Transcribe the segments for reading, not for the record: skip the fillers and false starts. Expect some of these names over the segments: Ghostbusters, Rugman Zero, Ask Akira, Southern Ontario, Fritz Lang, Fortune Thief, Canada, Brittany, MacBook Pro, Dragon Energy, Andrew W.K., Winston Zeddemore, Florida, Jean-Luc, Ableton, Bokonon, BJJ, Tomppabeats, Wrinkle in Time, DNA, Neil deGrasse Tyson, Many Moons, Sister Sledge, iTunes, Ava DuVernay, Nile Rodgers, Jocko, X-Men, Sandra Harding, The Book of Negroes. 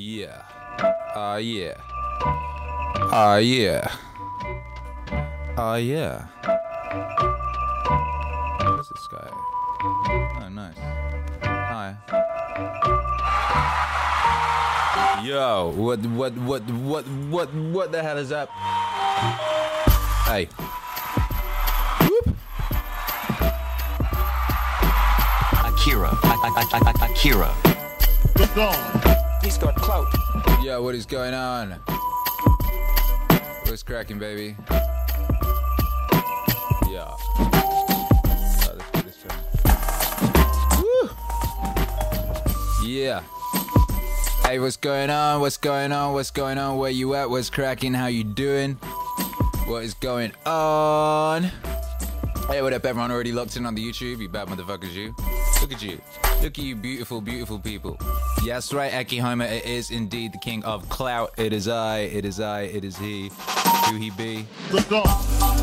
yeah. Yeah. Yeah. Yeah. Where's this guy? Oh, nice. Hi. Yo, what the hell is up? Hey. Akira. The Don. He's got clout. Yo, what is going on? What's cracking, baby? Yeah. Oh, let's do this one. Woo! Yeah. Hey, what's going on? What's going on? What's going on? Where you at? What's cracking? How you doing? What is going on? Hey, what up, everyone? Already locked in on the YouTube? You bad motherfuckers, you. Look at you. Look at you beautiful, beautiful people. Yeah, that's right, Aki Homer. It is indeed the king of clout. It is I, it is I, it is he. Do he be?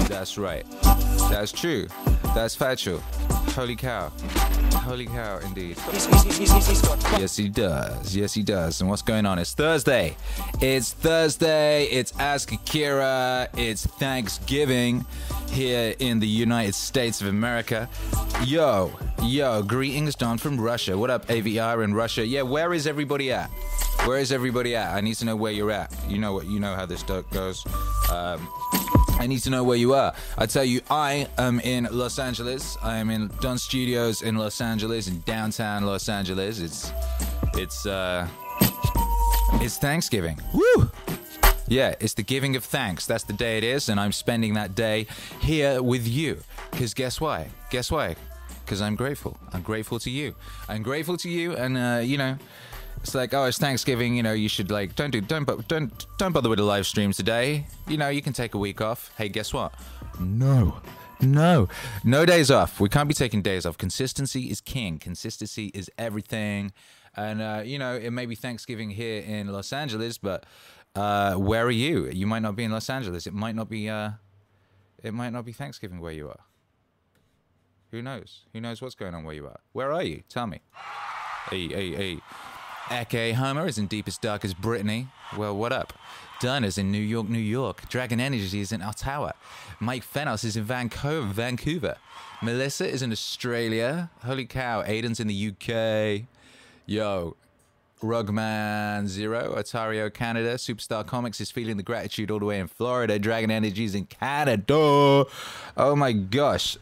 That's right. That's true. That's factual. Holy cow. Holy cow, indeed. Yes, he does. Yes, he does. And what's going on? It's Thursday. It's Thursday. It's Ask Akira. It's Thanksgiving here in the United States of America. Yo, greetings, Don from Russia. What up, AVR in Russia? Yeah, where is everybody at? Where is everybody at? I need to know where you're at. You know how this stuff goes. I need to know where you are. I tell you, I am in Los Angeles. I am in Don Studios in Los Angeles, in downtown Los Angeles. It's Thanksgiving. Woo! Yeah, it's the giving of thanks. That's the day it is, and I'm spending that day here with you. Because guess why? Guess why? Because I'm grateful. I'm grateful to you. I'm grateful to you, and, you know, it's like, oh, it's Thanksgiving, you know, you should, like, don't bother with the live streams today. You know, you can take a week off. Hey, guess what? No days off. We can't be taking days off. Consistency is king. Consistency is everything. And, you know, it may be Thanksgiving here in Los Angeles, but... where are you? You might not be in Los Angeles. It might not be Thanksgiving where you are. Who knows? Who knows what's going on where you are? Where are you? Tell me. Hey. Eke Homer is in deepest, darkest Brittany. Well, what up? Dunn is in New York. Dragon Energy is in Ottawa. Mike Fenos is in Vancouver. Melissa is in Australia. Holy cow. Aiden's in the UK. Yo. Rugman Zero, Ontario, Canada. Superstar Comics is feeling the gratitude all the way in Florida. Dragon Energy is in Canada. Oh my gosh.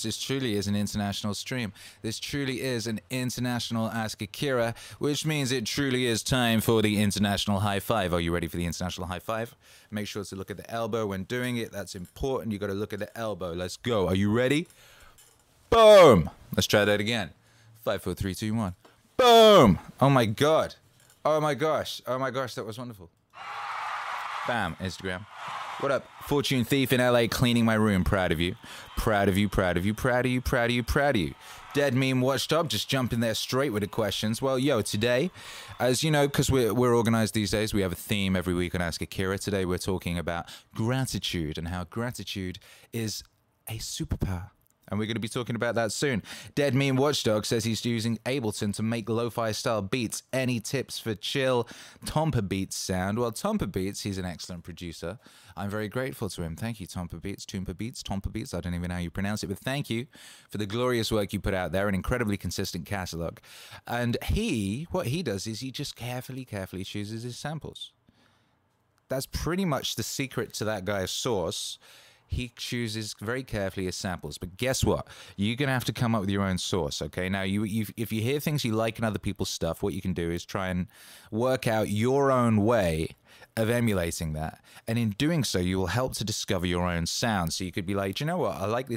This truly is an international stream. This truly is an international Ask Akira, which means it truly is time for the international high five. Are you ready for the international high five? Make sure to look at the elbow when doing it. That's important. You got to look at the elbow. Let's go. Are you ready? Boom. Let's try that again. 5, 4, 3, 2, 1. Boom! Oh my god. Oh my gosh, that was wonderful. Bam, Instagram. What up? Fortune Thief in LA cleaning my room. Proud of you. Dead Meme Watchdog just jumping there straight with the questions. Well, yo, today, as you know, because we're organized these days, we have a theme every week on Ask Akira. Today we're talking about gratitude and how gratitude is a superpower. And we're going to be talking about that soon. Dead Meme Watchdog says he's using Ableton to make lo-fi style beats. Any tips for chill Tomppabeats sound? Well, Tomppabeats, he's an excellent producer. I'm very grateful to him. Thank you, Tomppabeats. I don't even know how you pronounce it, but thank you for the glorious work you put out there, an incredibly consistent catalog. And what he does is he just carefully chooses his samples. That's pretty much the secret to that guy's source. He chooses very carefully his samples. But guess what? You're going to have to come up with your own source, okay? Now, if you hear things you like in other people's stuff, what you can do is try and work out your own way of emulating that. And in doing so, you will help to discover your own sound. So you could be like, do you know what? I like the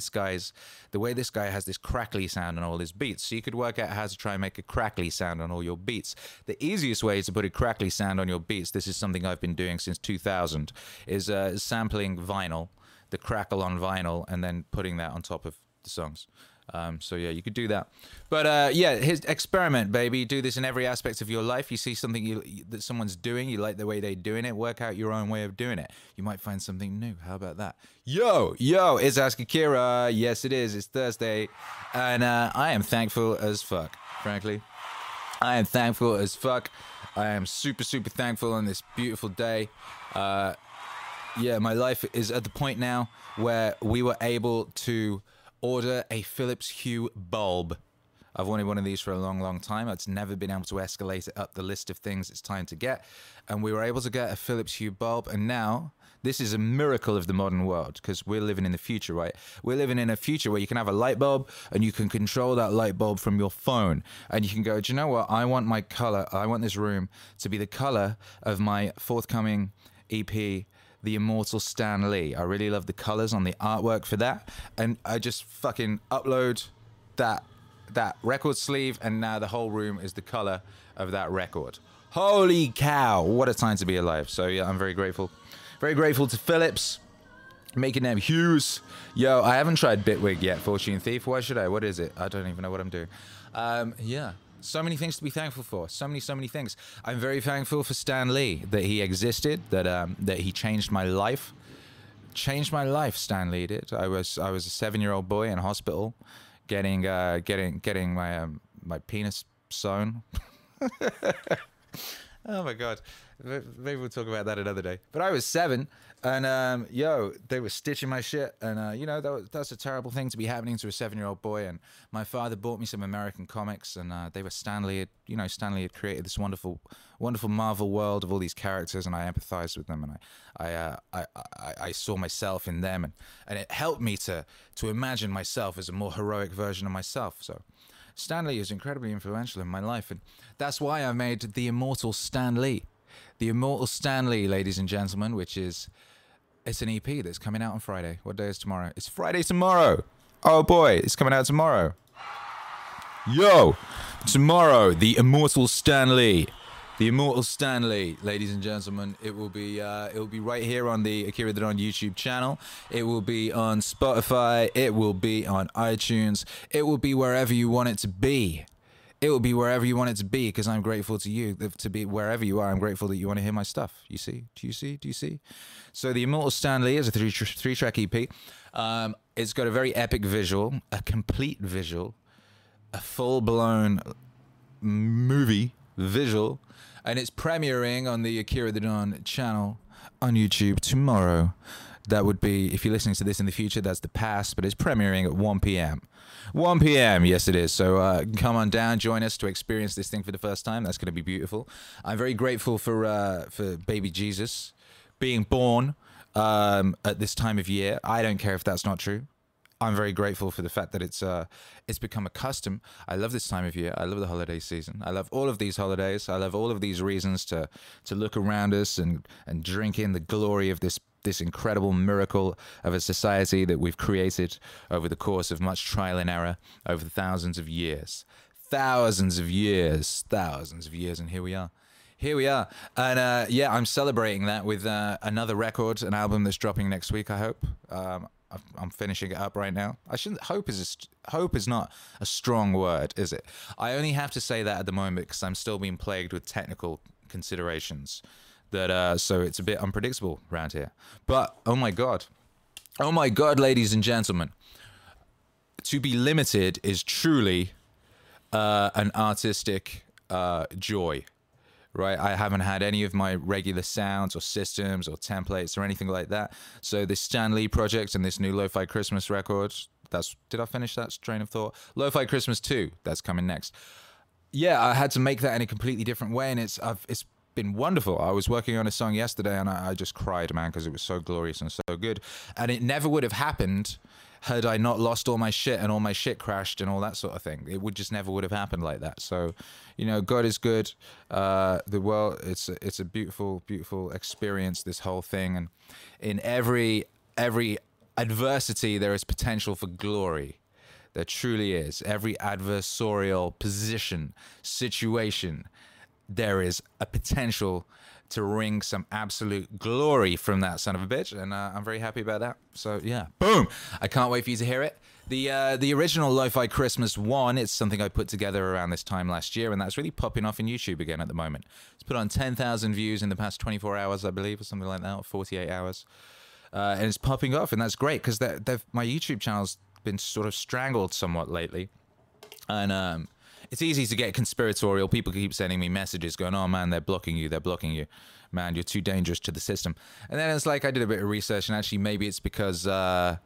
way this guy has this crackly sound on all his beats. So you could work out how to try and make a crackly sound on all your beats. The easiest way to put a crackly sound on your beats, this is something I've been doing since 2000, is sampling vinyl. The crackle on vinyl and then putting that on top of the songs. So yeah, you could do that. But yeah, here's experiment, baby. Do this in every aspect of your life. You see something that someone's doing, you like the way they're doing it, work out your own way of doing it. You might find something new. How about that? Yo, it's Ask Akira. Yes, it is. It's Thursday. And I am thankful as fuck, frankly. I am super, super thankful on this beautiful day. Yeah, my life is at the point now where we were able to order a Philips Hue bulb. I've wanted one of these for a long, long time. It's never been able to escalate it up the list of things it's time to get. And we were able to get a Philips Hue bulb. And now this is a miracle of the modern world because we're living in the future, right? We're living in a future where you can have a light bulb and you can control that light bulb from your phone. And you can go, do you know what? I want my color. I want this room to be the color of my forthcoming EP, The Immortal Stan Lee. I really love the colors on the artwork for that. And I just fucking upload that record sleeve, and now the whole room is the color of that record. Holy cow, what a time to be alive. So yeah, I'm very grateful. Very grateful to Philips, making them Hues. Yo, I haven't tried Bitwig yet, Fortune Thief. Why should I? What is it? I don't even know what I'm doing. Yeah, so many things to be thankful for. So many things. I'm very thankful for Stan Lee, that he existed, that he changed my life. Changed my life, Stan Lee did. I was a 7-year-old boy in hospital, getting my my penis sewn. Oh my god, maybe we'll talk about that another day. But I was 7, and yo, they were stitching my shit, and you know, that's a terrible thing to be happening to a 7-year-old boy. And my father bought me some American comics, and they were Stan Lee had created this wonderful, wonderful Marvel world of all these characters, and I empathized with them, and I saw myself in them, and it helped me to imagine myself as a more heroic version of myself. So Stan Lee is incredibly influential in my life, and that's why I made The Immortal Stan Lee. The Immortal Stan Lee, ladies and gentlemen, which is, it's an EP that's coming out on Friday. What day is tomorrow? It's Friday tomorrow. Oh boy, it's coming out tomorrow. Yo, tomorrow, The Immortal Stan Lee. The Immortal Stan Lee, ladies and gentlemen. It will be right here on the Akira the Don YouTube channel. It will be on Spotify. It will be on iTunes. It will be wherever you want it to be. It will be wherever you want it to be, because I'm grateful to you to be wherever you are. I'm grateful that you want to hear my stuff. You see? Do you see? Do you see? So The Immortal Stan Lee is a three-track EP. It's got a very epic visual, a complete visual, a full-blown movie visual, and it's premiering on the Akira the Don channel on YouTube tomorrow. That would be, if you're listening to this in the future, that's the past, but it's premiering at 1 p.m. 1 p.m. Yes, it is. So come on down, join us to experience this thing for the first time. That's going to be beautiful. I'm very grateful for baby Jesus being born at this time of year. I don't care if that's not true. I'm very grateful for the fact that it's become a custom. I love this time of year. I love the holiday season. I love all of these holidays. I love all of these reasons to look around us and drink in the glory of this incredible miracle of a society that we've created over the course of much trial and error over thousands of years. Thousands of years. Thousands of years, and here we are. Here we are. And yeah, I'm celebrating that with another record, an album that's dropping next week, I hope. I'm finishing it up right now. I shouldn't. Hope is not a strong word, is it? I only have to say that at the moment because I'm still being plagued with technical considerations. So it's a bit unpredictable around here. But oh my god, ladies and gentlemen, to be limited is truly an artistic joy. Right, I haven't had any of my regular sounds or systems or templates or anything like that. So this Stan Lee project and this new Lo-Fi Christmas record, did I finish that train of thought? Lo-Fi Christmas 2, that's coming next. Yeah, I had to make that in a completely different way, and it's been wonderful. I was working on a song yesterday, and I just cried, man, because it was so glorious and so good. And it never would have happened had I not lost all my shit and all my shit crashed and all that sort of thing. It would just never would have happened like that. So, you know, God is good. The world, it's a beautiful, beautiful experience, this whole thing. And in every adversity, there is potential for glory. There truly is. Every adversarial position, situation, there is a potential to wring some absolute glory from that son of a bitch, and I'm very happy about that. So yeah, boom! I can't wait for you to hear it. The original Lo-Fi Christmas 1, it's something I put together around this time last year, and that's really popping off in YouTube again at the moment. It's put on 10,000 views in the past 24 hours, I believe, or something like that, or 48 hours, and it's popping off, and that's great because my YouTube channel's been sort of strangled somewhat lately, and It's easy to get conspiratorial. People keep sending me messages going, oh man, they're blocking you, they're blocking you. Man, you're too dangerous to the system. And then it's like, I did a bit of research, and actually maybe it's because I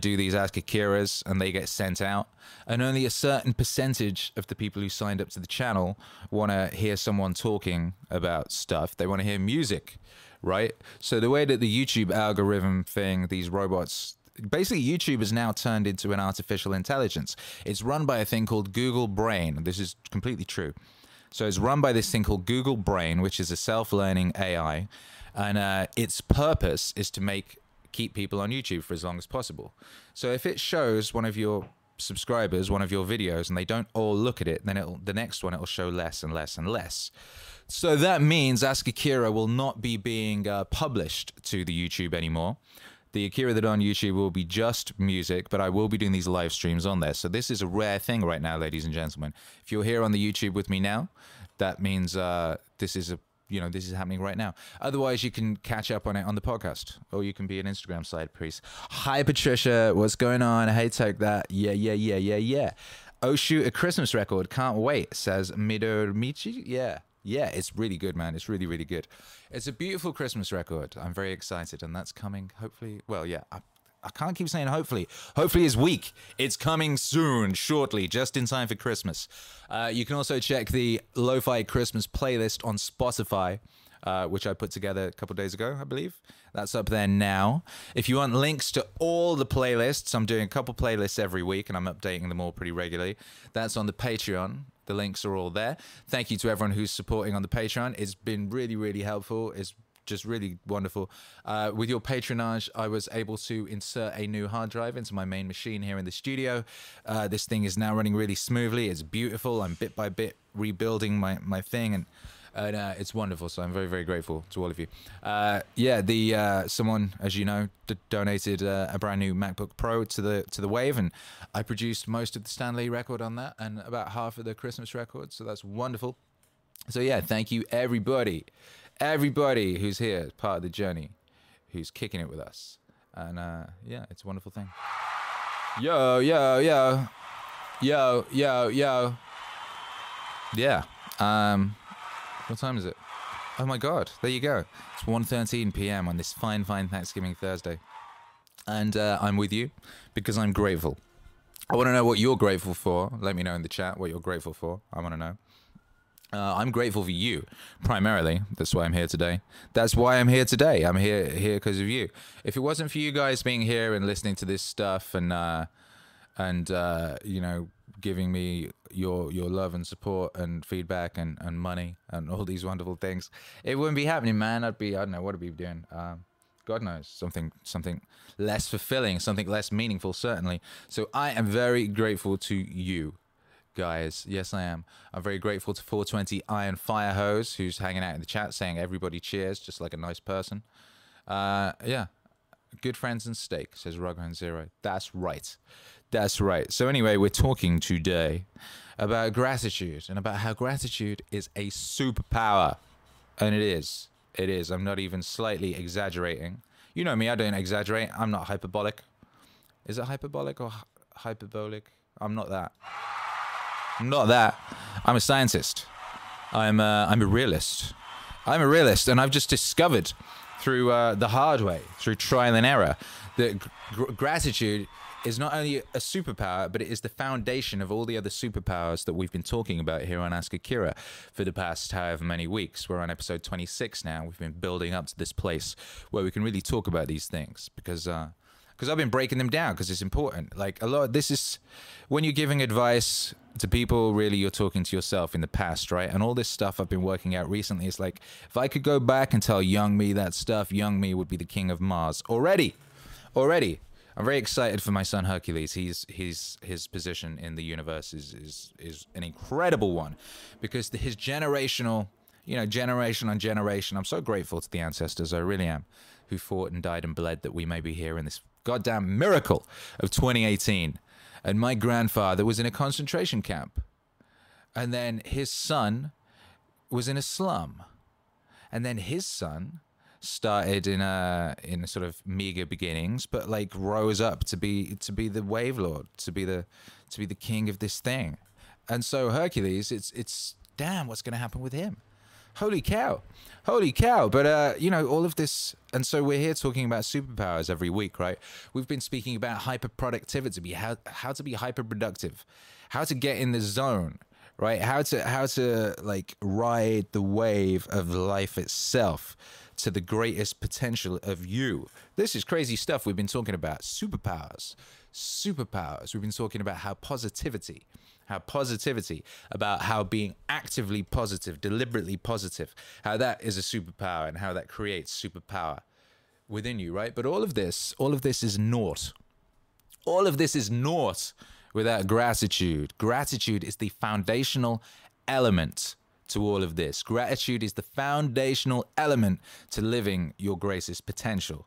do these Ask Akiras and they get sent out. And only a certain percentage of the people who signed up to the channel want to hear someone talking about stuff. They want to hear music, right? So the way that the YouTube algorithm thing, these robots... Basically, YouTube has now turned into an artificial intelligence. It's run by a thing called Google Brain. This is completely true. So it's run by this thing called Google Brain, which is a self-learning AI. And its purpose is to keep people on YouTube for as long as possible. So if it shows one of your subscribers one of your videos and they don't all look at it, then the next one, it'll show less and less and less. So that means Ask Akira will not be being published to the YouTube anymore. The Akira the Don YouTube will be just music, but I will be doing these live streams on there. So this is a rare thing right now, ladies and gentlemen. If you're here on the YouTube with me now, that means this is a, you know, this is happening right now. Otherwise, you can catch up on it on the podcast, or you can be an Instagram side piece. Hi, Patricia. What's going on? Hey, take that. Yeah. Oh, shoot, a Christmas record. Can't wait, says Midor Michi. Yeah. Yeah, it's really good, man. It's really, really good. It's a beautiful Christmas record. I'm very excited, and that's coming, hopefully. Well, yeah, I can't keep saying hopefully. Hopefully is weak. It's coming soon, shortly, just in time for Christmas. You can also check the Lo-Fi Christmas playlist on Spotify, which I put together a couple of days ago, I believe. That's up there now. If you want links to all the playlists, I'm doing a couple playlists every week, and I'm updating them all pretty regularly. That's on the Patreon. The links are all there. Thank you to everyone who's supporting on the Patreon. It's been really, really helpful. It's just really wonderful. With your patronage, I was able to insert a new hard drive into my main machine here in the studio. This thing is now running really smoothly. It's beautiful. I'm bit by bit rebuilding my thing, and it's wonderful. So I'm very, very grateful to all of you. Someone, as you know, donated a brand new MacBook Pro to the Wave, and I produced most of the Stan Lee record on that, and about half of the Christmas record. So that's wonderful. So yeah, thank you everybody, who's here, part of the journey, who's kicking it with us, and yeah, it's a wonderful thing. Yo. Yeah. What time is it? Oh my God, there you go. It's 1:13 p.m. on this fine, fine Thanksgiving Thursday. And I'm with you because I'm grateful. I want to know what you're grateful for. Let me know in the chat what you're grateful for. I want to know. I'm grateful for you, primarily. That's why I'm here today. I'm here because of you. If it wasn't for you guys being here and listening to this stuff and you know, giving me your love and support and feedback and money and all these wonderful things, it wouldn't be happening, man. I don't know what I'd be doing. God knows, something less fulfilling, something less meaningful, certainly. So I am very grateful to you guys. Yes, I am. I'm very grateful to 420 Iron Fire Hose, who's hanging out in the chat saying everybody cheers, just like a nice person. Yeah. Good friends and steak, says Rugman Zero. That's right. That's right. So anyway, we're talking today about gratitude and about how gratitude is a superpower. And it is. It is. I'm not even slightly exaggerating. You know me. I don't exaggerate. I'm not hyperbolic. Is it hyperbolic or hyperbolic? I'm not that. I'm not that. I'm a scientist. I'm a realist. I'm a realist, and I've just discovered through the hard way, through trial and error, that gratitude is not only a superpower, but it is the foundation of all the other superpowers that we've been talking about here on Ask Akira for the past however many weeks. We're on episode 26 now. We've been building up to this place where we can really talk about these things because I've been breaking them down because it's important. Like a lot of this is when you're giving advice to people, really you're talking to yourself in the past, right? And all this stuff I've been working out recently is like, if I could go back and tell young me that stuff, young me would be the king of Mars already. I'm very excited for my son Hercules. His position in the universe is an incredible one because his generational, you know, generation on generation. I'm so grateful to the ancestors, I really am, who fought and died and bled that we may be here in this goddamn miracle of 2018. And my grandfather was in a concentration camp. And then his son was in a slum. And then his son started in a sort of meager beginnings, but like rose up to be the Wave Lord, to be the king of this thing. And so Hercules, it's damn, what's going to happen with him? Holy cow. Holy cow. But, you know, all of this. And so we're here talking about superpowers every week, right? We've been speaking about hyperproductivity, how to be hyperproductive, how to get in the zone, right? How to like ride the wave of life itself to the greatest potential of you. This is crazy stuff we've been talking about. Superpowers, superpowers. We've been talking about how positivity, about how being actively positive, deliberately positive, how that is a superpower and how that creates superpower within you, right? But all of this is naught. All of this is naught without gratitude. Gratitude is the foundational element to all of this. Gratitude is the foundational element to living your greatest potential,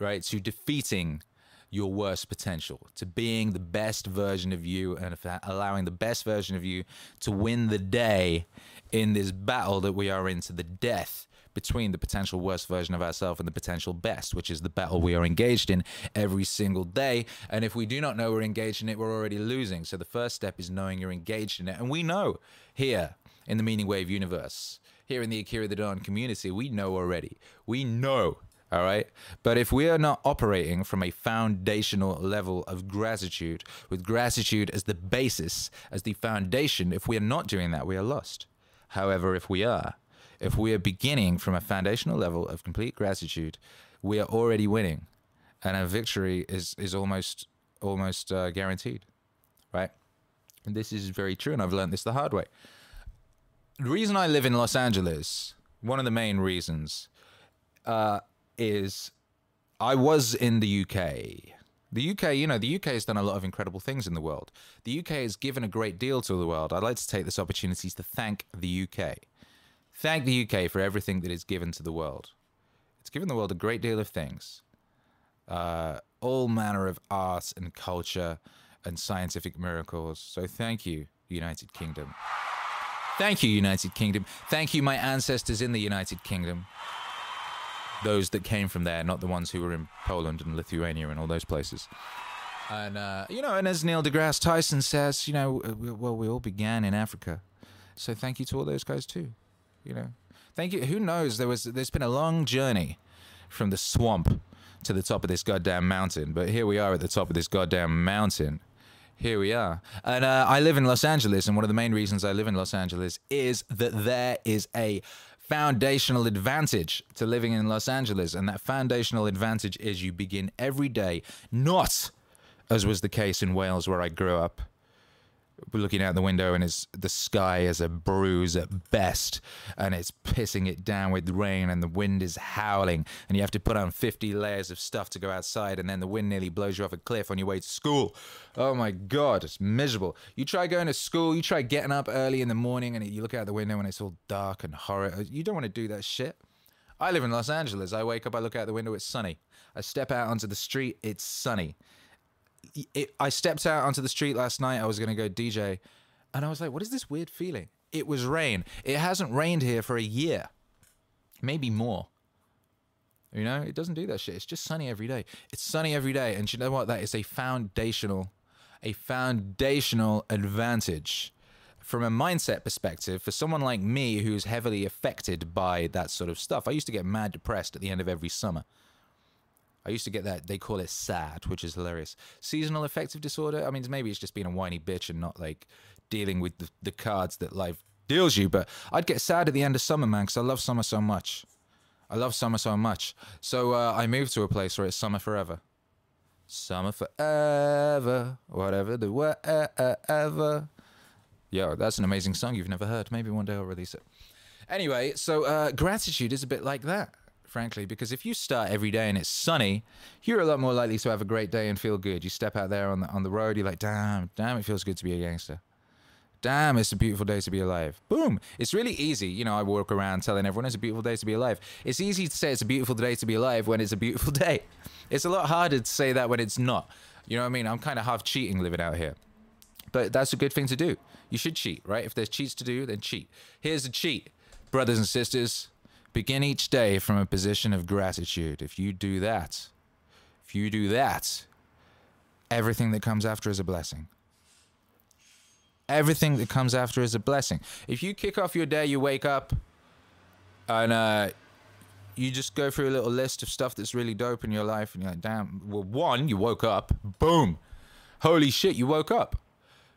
right? To defeating your worst potential, to being the best version of you and allowing the best version of you to win the day in this battle that we are in, to the death between the potential worst version of ourselves and the potential best, which is the battle we are engaged in every single day. And if we do not know we're engaged in it, we're already losing. So the first step is knowing you're engaged in it. And we know here in the Meaning Wave universe, here in the Akira the Don community, we know already. We know. All right. But if we are not operating from a foundational level of gratitude, with gratitude as the basis, as the foundation, if we are not doing that, we are lost. However, if we are beginning from a foundational level of complete gratitude, we are already winning. And our victory is almost guaranteed. Right. And this is very true. And I've learned this the hard way. The reason I live in Los Angeles, one of the main reasons, is I was in the UK. The UK, you know, the UK has done a lot of incredible things in the world. The UK has given a great deal to the world. I'd like to take this opportunity to thank the UK. Thank the UK for everything that is given to the world. It's given the world a great deal of things. All manner of arts and culture and scientific miracles. So thank you, United Kingdom. Thank you, United Kingdom. Thank you, my ancestors in the United Kingdom. Those that came from there, not the ones who were in Poland and Lithuania and all those places. And, you know, and as Neil deGrasse Tyson says, you know, well, we all began in Africa. So thank you to all those guys too, you know. Thank you. Who knows? There's been a long journey from the swamp to the top of this goddamn mountain. But here we are at the top of this goddamn mountain. Here we are. And I live in Los Angeles. And one of the main reasons I live in Los Angeles is that there is a foundational advantage to living in Los Angeles. And that foundational advantage is you begin every day, not as was the case in Wales where I grew up, looking out the window and the sky is a bruise at best and it's pissing it down with rain and the wind is howling and you have to put on 50 layers of stuff to go outside and then the wind nearly blows you off a cliff on your way to school. Oh my God, it's miserable. You try going to school, you try getting up early in the morning and you look out the window and it's all dark and horrid. You don't want to do that shit. I live in Los Angeles. I wake up, I look out the window, it's sunny. I step out onto the street, it's sunny. I stepped out onto the street last night. I was going to go DJ and I was like, what is this weird feeling? It was rain. It hasn't rained here for a year, maybe more. You know, it doesn't do that shit. It's just sunny every day. It's sunny every day. And you know what? That is a foundational advantage from a mindset perspective for someone like me who's heavily affected by that sort of stuff. I used to get mad depressed at the end of every summer. I used to get that, they call it SAD, which is hilarious. Seasonal Affective Disorder. I mean, maybe it's just being a whiny bitch and not like dealing with the cards that life deals you. But I'd get sad at the end of summer, man, because I love summer so much. I love summer so much. So I moved to a place where it's summer forever. Summer forever, whatever the whatever. Yo, that's an amazing song you've never heard. Maybe one day I'll release it. Anyway, so gratitude is a bit like that, frankly, because if you start every day and it's sunny, you're a lot more likely to have a great day and feel good. You step out there on the road, you're like, damn, it feels good to be a gangster. Damn, it's a beautiful day to be alive. Boom. It's really easy. You know, I walk around telling everyone it's a beautiful day to be alive. It's easy to say it's a beautiful day to be alive when it's a beautiful day. It's a lot harder to say that when it's not. You know what I mean? I'm kind of half cheating living out here. But that's a good thing to do. You should cheat, right? If there's cheats to do, then cheat. Here's the cheat, brothers and sisters. Begin each day from a position of gratitude. If you do that, everything that comes after is a blessing. Everything that comes after is a blessing. If you kick off your day, you wake up, and you just go through a little list of stuff that's really dope in your life, and you're like, damn, well, one, you woke up. Boom. Holy shit, you woke up.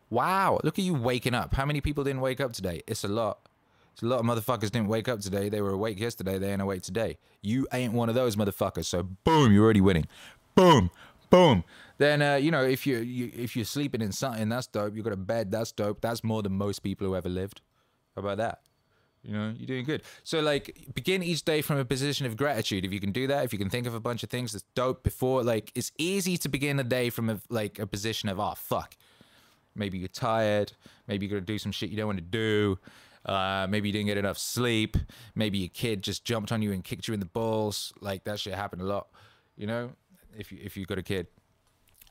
Wow, look at you waking up. How many people didn't wake up today? It's a lot. It's a lot of motherfuckers didn't wake up today. They were awake yesterday. They ain't awake today. You ain't one of those motherfuckers. So, boom, you're already winning. Boom, boom. Then, you know, if you're sleeping in something, that's dope. You've got a bed, that's dope. That's more than most people who ever lived. How about that? You know, you're doing good. So, like, begin each day from a position of gratitude. If you can do that, if you can think of a bunch of things that's dope before, like, it's easy to begin a day from, a position of, oh, fuck. Maybe you're tired. Maybe you're going to do some shit you don't want to do. Maybe you didn't get enough sleep. Maybe your kid just jumped on you and kicked you in the balls. Like, that shit happened a lot, you know, if you got a kid.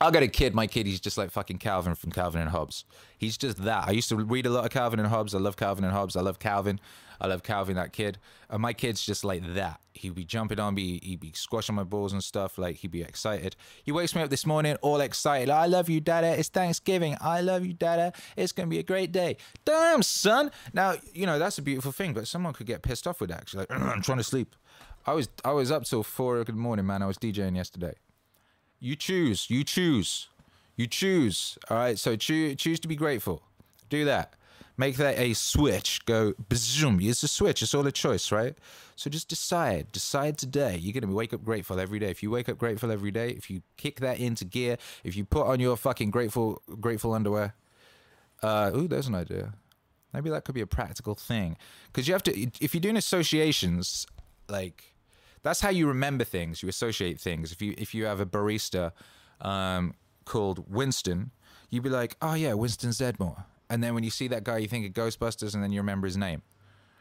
I got a kid. My kid, he's just like fucking Calvin from Calvin and Hobbes. He's just that. I used to read a lot of Calvin and Hobbes. I love Calvin and Hobbes. I love Calvin. I love Calvin, that kid. And my kid's just like that. He'd be jumping on me. He'd be squashing my balls and stuff. Like, he'd be excited. He wakes me up this morning all excited. I love you, Dada. It's Thanksgiving. I love you, Dada. It's going to be a great day. Damn, son. Now, you know, that's a beautiful thing, but someone could get pissed off with that. She's like, I'm trying to sleep. I was up till 4 in the morning, man. I was DJing yesterday. You choose. All right. So choose to be grateful. Do that. Make that a switch. Go zoom. It's a switch. It's all a choice, right? So just decide. Decide today. You're going to wake up grateful every day. If you wake up grateful every day, if you kick that into gear, if you put on your fucking grateful underwear. Ooh, there's an idea. Maybe that could be a practical thing. Because you have to, if you're doing associations, like, that's how you remember things. You associate things. If you have a barista called Winston, you'd be like, oh, yeah, Winston Zeddemore. And then when you see that guy, you think of Ghostbusters, and then you remember his name,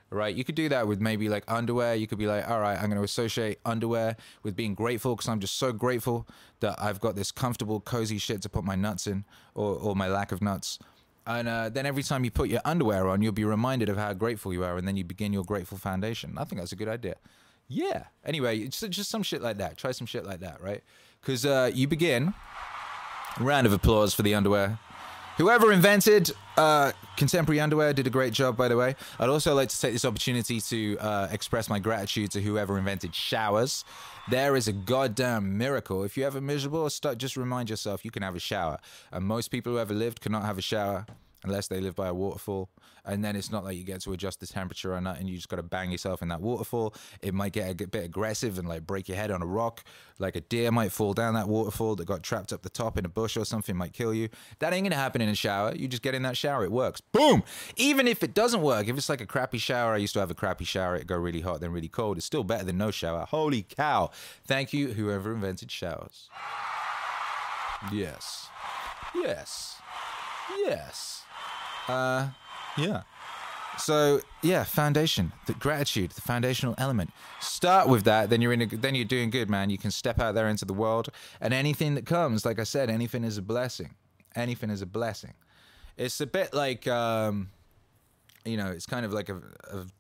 right? You could do that with maybe like underwear. You could be like, all right, I'm going to associate underwear with being grateful because I'm just so grateful that I've got this comfortable, cozy shit to put my nuts in or my lack of nuts. And then every time you put your underwear on, you'll be reminded of how grateful you are, and then you begin your grateful foundation. I think that's a good idea. Yeah. Anyway, it's just some shit like that. Try some shit like that, right? Because you begin. Round of applause for the underwear. Whoever invented contemporary underwear did a great job, by the way. I'd also like to take this opportunity to express my gratitude to whoever invented showers. There is a goddamn miracle. If you're ever miserable or stuck, just remind yourself you can have a shower. And most people who ever lived cannot have a shower unless they live by a waterfall. And then it's not like you get to adjust the temperature or nothing. You just got to bang yourself in that waterfall. It might get a bit aggressive and like break your head on a rock. Like a deer might fall down that waterfall that got trapped up the top in a bush or something, might kill you. That ain't going to happen in a shower. You just get in that shower. It works. Boom. Even if it doesn't work, if it's like a crappy shower, I used to have a crappy shower. It'd go really hot, then really cold. It's still better than no shower. Holy cow. Thank you, whoever invented showers. Yes. Yes. Yes. Yeah. So yeah, foundation, the gratitude, the foundational element. Start with that, then you're doing good, man. You can step out there into the world, and anything that comes, like I said, anything is a blessing. Anything is a blessing. It's a bit like, you know, it's kind of like a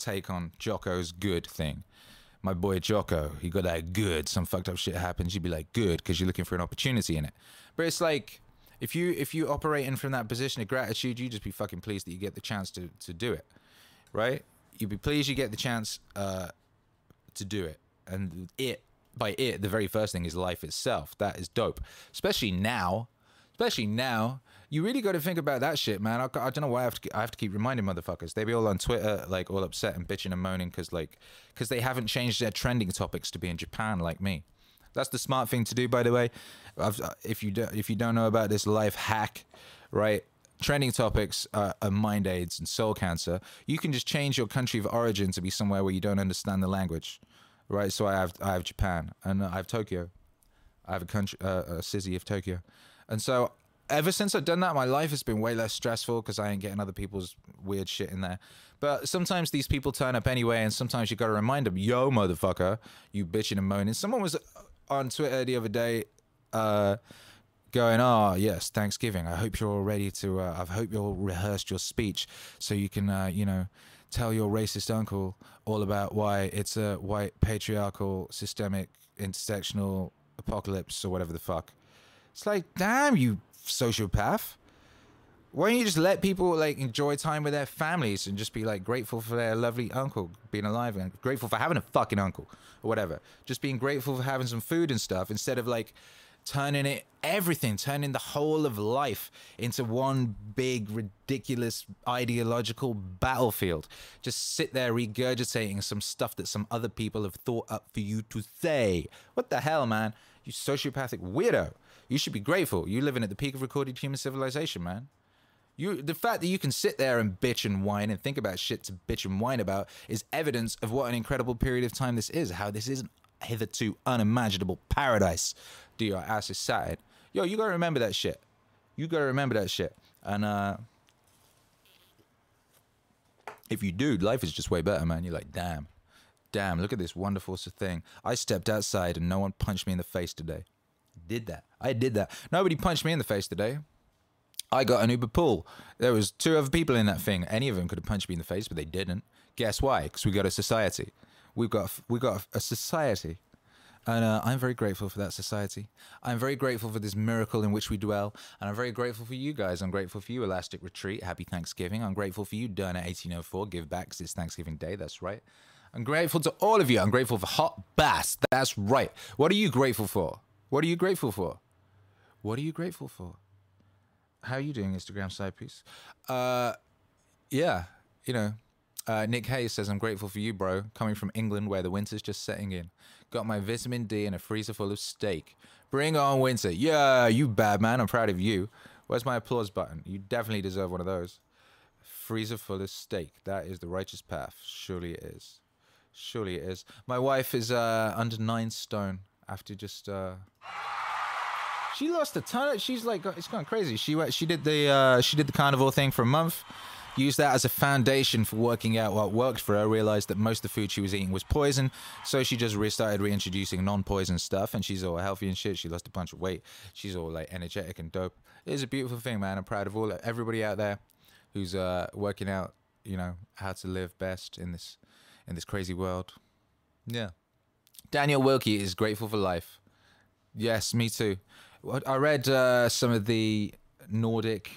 take on Jocko's good thing. My boy Jocko, he got that good. Some fucked up shit happens, you'd be like, good, because you're looking for an opportunity in it. But it's like, if you operate in from that position of gratitude, you just be fucking pleased that you get the chance to do it, right? You'd be pleased you get the chance to do it. And the very first thing is life itself. That is dope. Especially now, you really got to think about that shit, man. I don't know why I have to keep reminding motherfuckers. They be all on Twitter, like all upset and bitching and moaning because they haven't changed their trending topics to be in Japan like me. That's the smart thing to do, by the way. If you don't know about this life hack, right? Trending topics are mind aids and soul cancer. You can just change your country of origin to be somewhere where you don't understand the language, right? So I have Japan, and I have Tokyo. I have a city of Tokyo, and so ever since I've done that, my life has been way less stressful because I ain't getting other people's weird shit in there. But sometimes these people turn up anyway, and sometimes you got to remind them, yo, motherfucker, you bitching and moaning. Someone was on Twitter the other day going, oh yes, Thanksgiving, I hope you're all ready to I hope you'll rehearse your speech so you can you know, tell your racist uncle all about why it's a white patriarchal systemic intersectional apocalypse or whatever the fuck. It's like, damn, you sociopath. Why don't you just let people like enjoy time with their families and just be like grateful for their lovely uncle being alive and grateful for having a fucking uncle or whatever. Just being grateful for having some food and stuff instead of like turning it, everything, turning the whole of life into one big ridiculous ideological battlefield. Just sit there regurgitating some stuff that some other people have thought up for you to say. What the hell, man? You sociopathic weirdo. You should be grateful. You're living at the peak of recorded human civilization, man. You, the fact that you can sit there and bitch and whine and think about shit to bitch and whine about is evidence of what an incredible period of time this is, how this isn't hitherto unimaginable paradise that your ass is sat in. Yo, you gotta remember that shit. You gotta remember that shit. And if you do, life is just way better, man. You're like, damn, damn, look at this wonderful thing. I stepped outside and no one punched me in the face today. Did that. I did that. Nobody punched me in the face today. I got an Uber pool. There was 2 other people in that thing. Any of them could have punched me in the face, but they didn't. Guess why? Because we got a society. We've got a society. And I'm very grateful for that society. I'm very grateful for this miracle in which we dwell. And I'm very grateful for you guys. I'm grateful for you, Elastic Retreat. Happy Thanksgiving. I'm grateful for you, Dern at 1804. Give back because it's Thanksgiving Day. That's right. I'm grateful to all of you. I'm grateful for Hot Bass. That's right. What are you grateful for? What are you grateful for? What are you grateful for? How are you doing, Instagram side piece? Yeah, you know, Nick Hayes says, I'm grateful for you, bro. Coming from England where the winter's just setting in. Got my vitamin D and a freezer full of steak. Bring on winter. Yeah, you bad man. I'm proud of you. Where's my applause button? You definitely deserve one of those. Freezer full of steak. That is the righteous path. Surely it is. Surely it is. My wife is under 9 stone after just... She lost a ton of, she's like, it's gone crazy. She did the carnivore thing for a month, used that as a foundation for working out what worked for her, realized that most of the food she was eating was poison, so she just restarted reintroducing non-poison stuff, and she's all healthy and shit. She lost a bunch of weight. She's all like energetic and dope. It is a beautiful thing, man. I'm proud of everybody out there who's working out, you know, how to live best in this crazy world. Yeah. Daniel Wilkie is grateful for life. Yes, me too. I read some of the Nordic,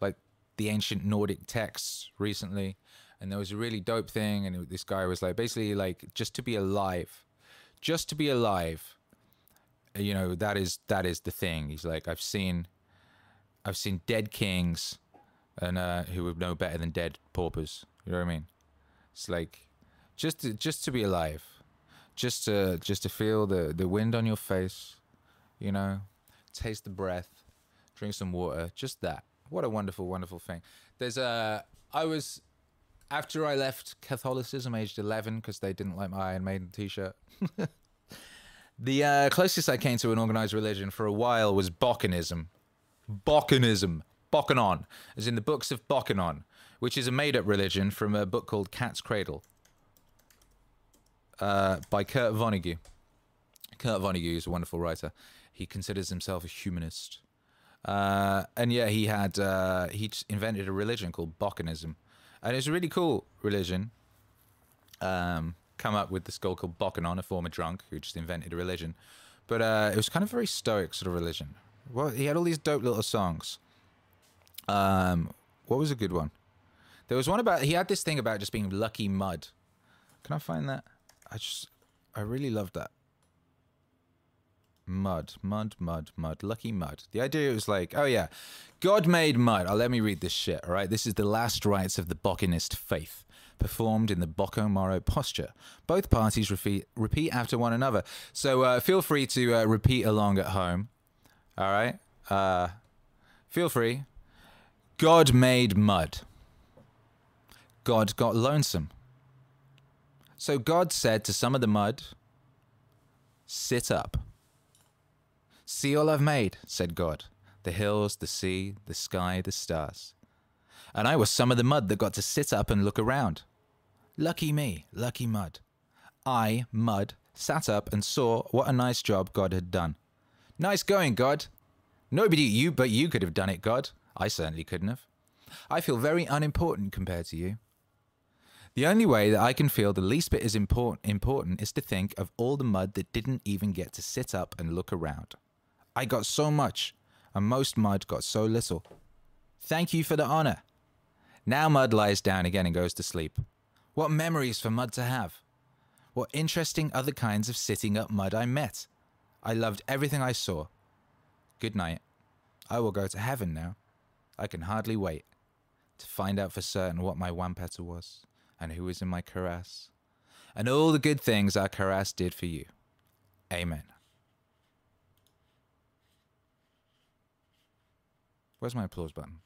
like the ancient Nordic texts recently, and there was a really dope thing, and this guy was like, basically like, just to be alive, you know, that is the thing. He's like, I've seen dead kings and who would know better than dead paupers. You know what I mean? It's like, just to be alive, just to feel the wind on your face, you know. Taste the breath, drink some water, just that. What a wonderful, wonderful thing. There's a... I was... After I left Catholicism aged 11 because they didn't like my Iron Maiden t-shirt, the closest I came to an organized religion for a while was Bokononism. Bokononism. Bokonon. As in the books of Bokonon, which is a made-up religion from a book called Cat's Cradle by Kurt Vonnegut. Kurt Vonnegut is a wonderful writer. He considers himself a humanist. And yeah, he invented a religion called Bokonism. And it's a really cool religion. Come up with this guy called Bokonon, a former drunk who just invented a religion. But it was kind of very stoic sort of religion. Well, he had all these dope little songs. What was a good one? There was one about, he had this thing about just being lucky mud. Can I find that? I really loved that. Mud. Lucky mud. The idea was like, oh yeah, God made mud. Oh, let me read this shit, all right? This is the last rites of the Bokonist faith, performed in the Boko Maro posture. Both parties repeat after one another. So feel free to repeat along at home, all right? Feel free. God made mud. God got lonesome. So God said to some of the mud, sit up. See all I've made, said God, the hills, the sea, the sky, the stars. And I was some of the mud that got to sit up and look around. Lucky me, lucky mud. I, mud, sat up and saw what a nice job God had done. Nice going, God. Nobody you but you could have done it, God. I certainly couldn't have. I feel very unimportant compared to you. The only way that I can feel the least bit as important is to think of all the mud that didn't even get to sit up and look around. I got so much, and most mud got so little. Thank you for the honor. Now Mud lies down again and goes to sleep. What memories for Mud to have. What interesting other kinds of sitting up Mud I met. I loved everything I saw. Good night. I will go to heaven now. I can hardly wait to find out for certain what my Wampeta was and who was in my cuirass and all the good things our cuirass did for you. Amen. Where's my applause button?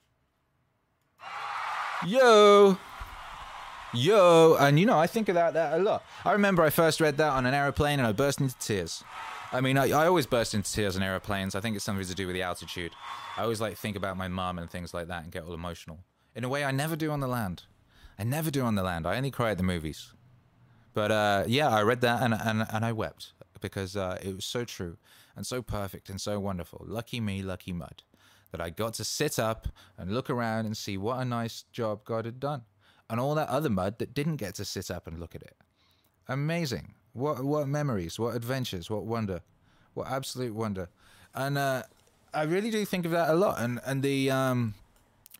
Yo! Yo! And you know, I think about that a lot. I remember I first read that on an aeroplane and I burst into tears. I mean, I always burst into tears on aeroplanes. I think it's something to do with the altitude. I always like think about my mum and things like that and get all emotional. In a way I never do on the land. I never do on the land. I only cry at the movies. But yeah, I read that and I wept because it was so true and so perfect and so wonderful. Lucky me, lucky Mud, that I got to sit up and look around and see what a nice job God had done. And all that other Mud that didn't get to sit up and look at it. Amazing. What memories, what adventures, what wonder, what absolute wonder. And I really do think of that a lot. And the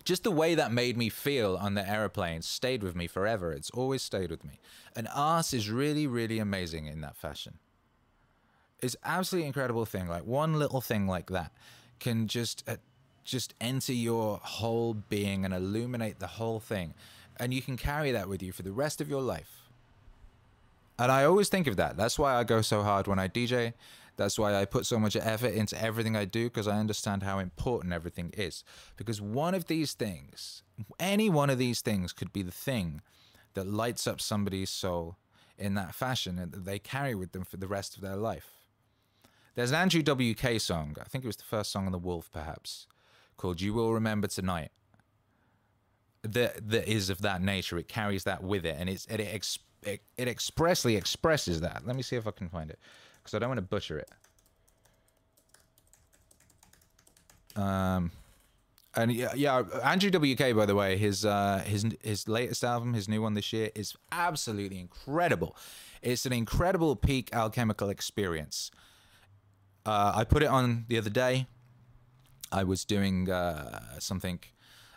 just the way that made me feel on the airplane stayed with me forever. It's always stayed with me. And art is really, really amazing in that fashion. It's an absolutely incredible thing. Like one little thing like that can just enter your whole being and illuminate the whole thing. And you can carry that with you for the rest of your life. And I always think of that. That's why I go so hard when I DJ. That's why I put so much effort into everything I do, because I understand how important everything is. Because one of these things, any one of these things could be the thing that lights up somebody's soul in that fashion and that they carry with them for the rest of their life. There's an Andrew W.K. song, I think it was the first song on The Wolf perhaps, called You Will Remember Tonight. That is of that nature. It carries that with it, and it expressly expresses that. Let me see if I can find it, because I don't want to butcher it. And yeah, Andrew W.K., by the way, his latest album, his new one this year, is absolutely incredible. It's an incredible peak alchemical experience. I put it on the other day. I was doing something.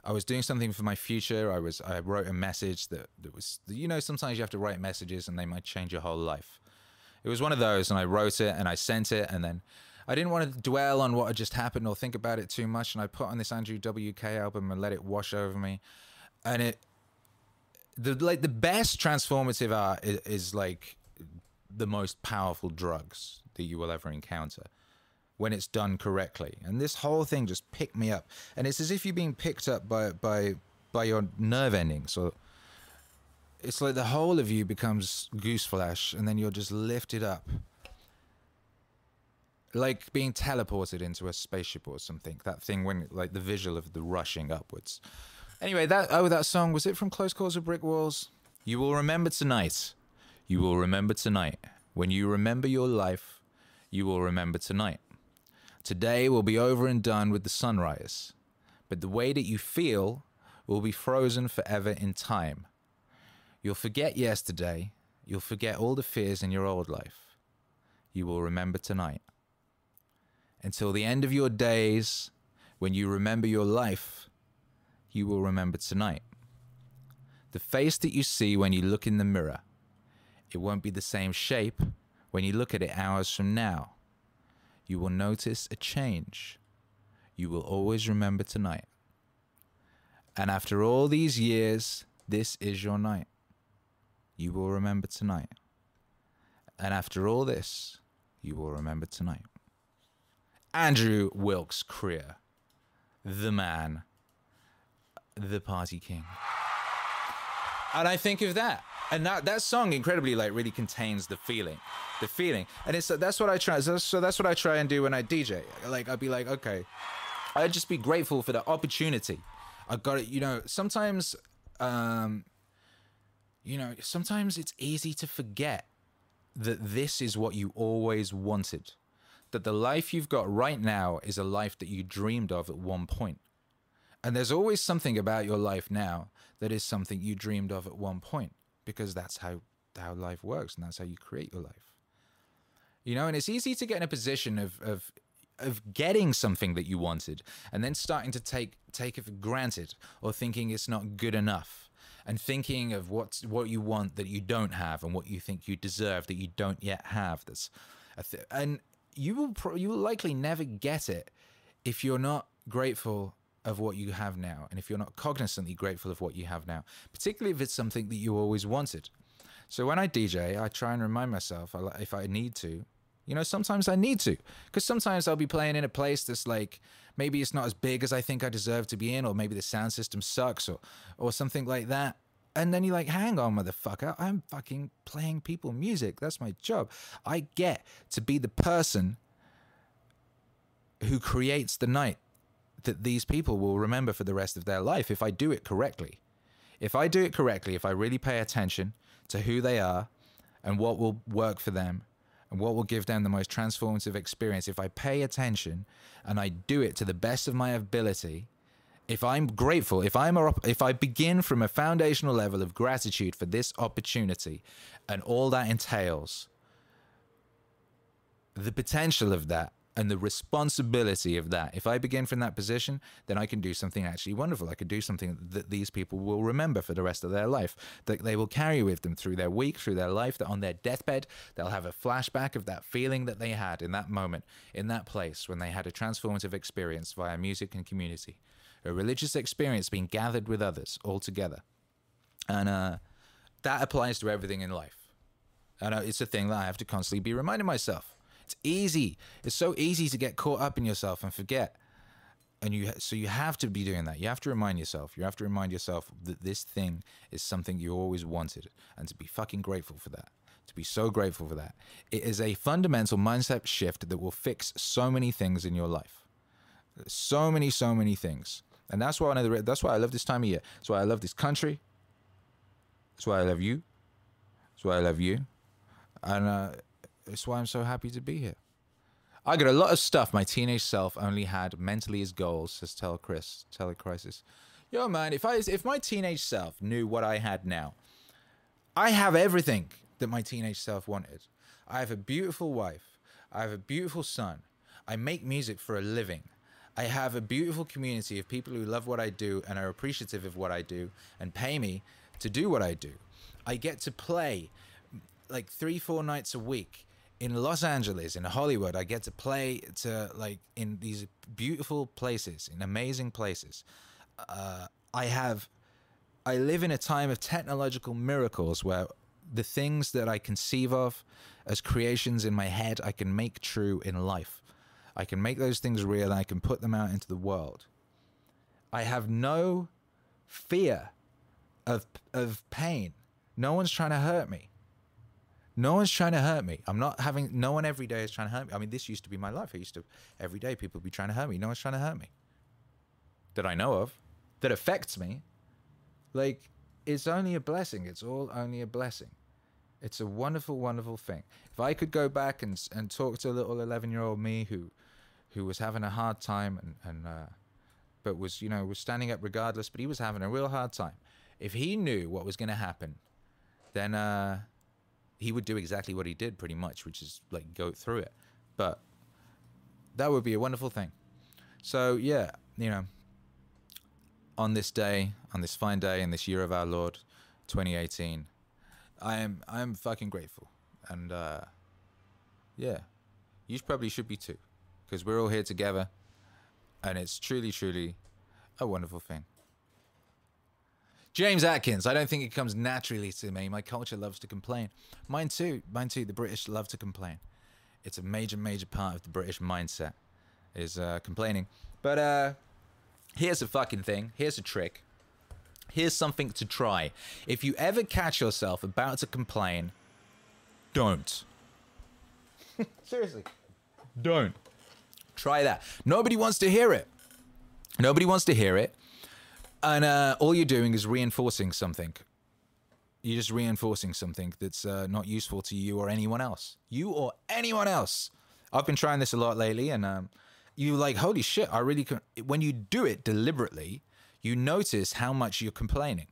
I was doing something for my future. I wrote a message that was, you know, sometimes you have to write messages and they might change your whole life. It was one of those, and I wrote it and I sent it, and then I didn't want to dwell on what had just happened or think about it too much, and I put on this Andrew W.K. album and let it wash over me. And like the best transformative art is like the most powerful drugs that you will ever encounter, when it's done correctly. And this whole thing just picked me up. And it's as if you're being picked up by your nerve endings. So it's like the whole of you becomes goose flesh, and then you're just lifted up. Like being teleported into a spaceship or something. That thing when, like, the visual of the rushing upwards. Anyway, that song, was it from Close Calls of Brick Walls? You will remember tonight. You will remember tonight. When you remember your life, you will remember tonight. Today will be over and done with the sunrise, but the way that you feel will be frozen forever in time. You'll forget yesterday. You'll forget all the fears in your old life. You will remember tonight. Until the end of your days, when you remember your life, you will remember tonight. The face that you see when you look in the mirror, it won't be the same shape when you look at it hours from now. You will notice a change. You will always remember tonight. And after all these years, this is your night. You will remember tonight. And after all this, you will remember tonight. Andrew Wilkes Creer, the man, the party king. And I think of that. And that song incredibly, like, really contains the feeling, and it's that's what I try and do when I DJ. Like, I'd be like, okay, I'd just be grateful for the opportunity. I got it, you know. Sometimes, you know, sometimes it's easy to forget that this is what you always wanted, that the life you've got right now is a life that you dreamed of at one point, and there's always something about your life now that is something you dreamed of at one point. Because that's how life works, and that's how you create your life. You know, and it's easy to get in a position of of getting something that you wanted and then starting to take it for granted, or thinking it's not good enough, and thinking of what you want that you don't have, and what you think you deserve that you don't yet have. That's and you will likely never get it if you're not grateful of what you have now, and if you're not cognizantly grateful of what you have now, particularly if it's something that you always wanted. So when I DJ, I try and remind myself, if I need to, you know, sometimes I need to, because sometimes I'll be playing in a place that's like, maybe it's not as big as I think I deserve to be in, or maybe the sound system sucks, or something like that. And then you're like, hang on, motherfucker, I'm fucking playing people music. That's my job. I get to be the person who creates the night that these people will remember for the rest of their life if I do it correctly. If I do it correctly, if I really pay attention to who they are and what will work for them and what will give them the most transformative experience, if I pay attention and I do it to the best of my ability, if I'm grateful, if I begin from a foundational level of gratitude for this opportunity and all that entails, the potential of that, and the responsibility of that, if I begin from that position, then I can do something actually wonderful. I can do something that these people will remember for the rest of their life, that they will carry with them through their week, through their life, that on their deathbed, they'll have a flashback of that feeling that they had in that moment, in that place, when they had a transformative experience via music and community, a religious experience being gathered with others all together. And that applies to everything in life. And it's a thing that I have to constantly be reminding myself. It's easy. It's so easy to get caught up in yourself and forget. And so you have to be doing that. You have to remind yourself. You have to remind yourself that this thing is something you always wanted, and to be fucking grateful for that. To be so grateful for that. It is a fundamental mindset shift that will fix so many things in your life. So many things. And that's why I love this time of year. That's why I love this country. That's why I love you. That's why I love you. And it's why I'm so happy to be here. I got a lot of stuff my teenage self only had mentally as goals, says Telecrisis. Yo, man, if my teenage self knew what I had now, I have everything that my teenage self wanted. I have a beautiful wife. I have a beautiful son. I make music for a living. I have a beautiful community of people who love what I do and are appreciative of what I do and pay me to do what I do. I get to play like 3-4 nights a week. In Los Angeles, in Hollywood, I get to play to like in these beautiful places, in amazing places. I live in a time of technological miracles where the things that I conceive of as creations in my head, I can make true in life. I can make those things real, and I can put them out into the world. I have no fear of pain. No one's trying to hurt me. No one's trying to hurt me. No one every day is trying to hurt me. I mean, this used to be my life. Every day people would be trying to hurt me. No one's trying to hurt me that I know of, that affects me. Like, it's only a blessing. It's all only a blessing. It's a wonderful, wonderful thing. If I could go back and talk to a little 11-year-old me who was having a hard time but was, you know, was standing up regardless, but he was having a real hard time. If he knew what was going to happen, then, he would do exactly what he did pretty much, which is like go through it. But that would be a wonderful thing. So yeah, you know, on this day, on this fine day, in this year of our Lord, 2018, I am fucking grateful. And yeah, you probably should be too, because we're all here together and it's truly, truly a wonderful thing. James Atkins, I don't think it comes naturally to me. My culture loves to complain. Mine too. Mine too. The British love to complain. It's a major, major part of the British mindset is complaining. But here's a fucking thing. Here's a trick. Here's something to try. If you ever catch yourself about to complain, don't. Seriously. Don't. Try that. Nobody wants to hear it. Nobody wants to hear it. And all you're doing is reinforcing something. You're just reinforcing something that's not useful to you or anyone else. You or anyone else. I've been trying this a lot lately, and you're like, holy shit, I really can. When you do it deliberately, you notice how much you're complaining.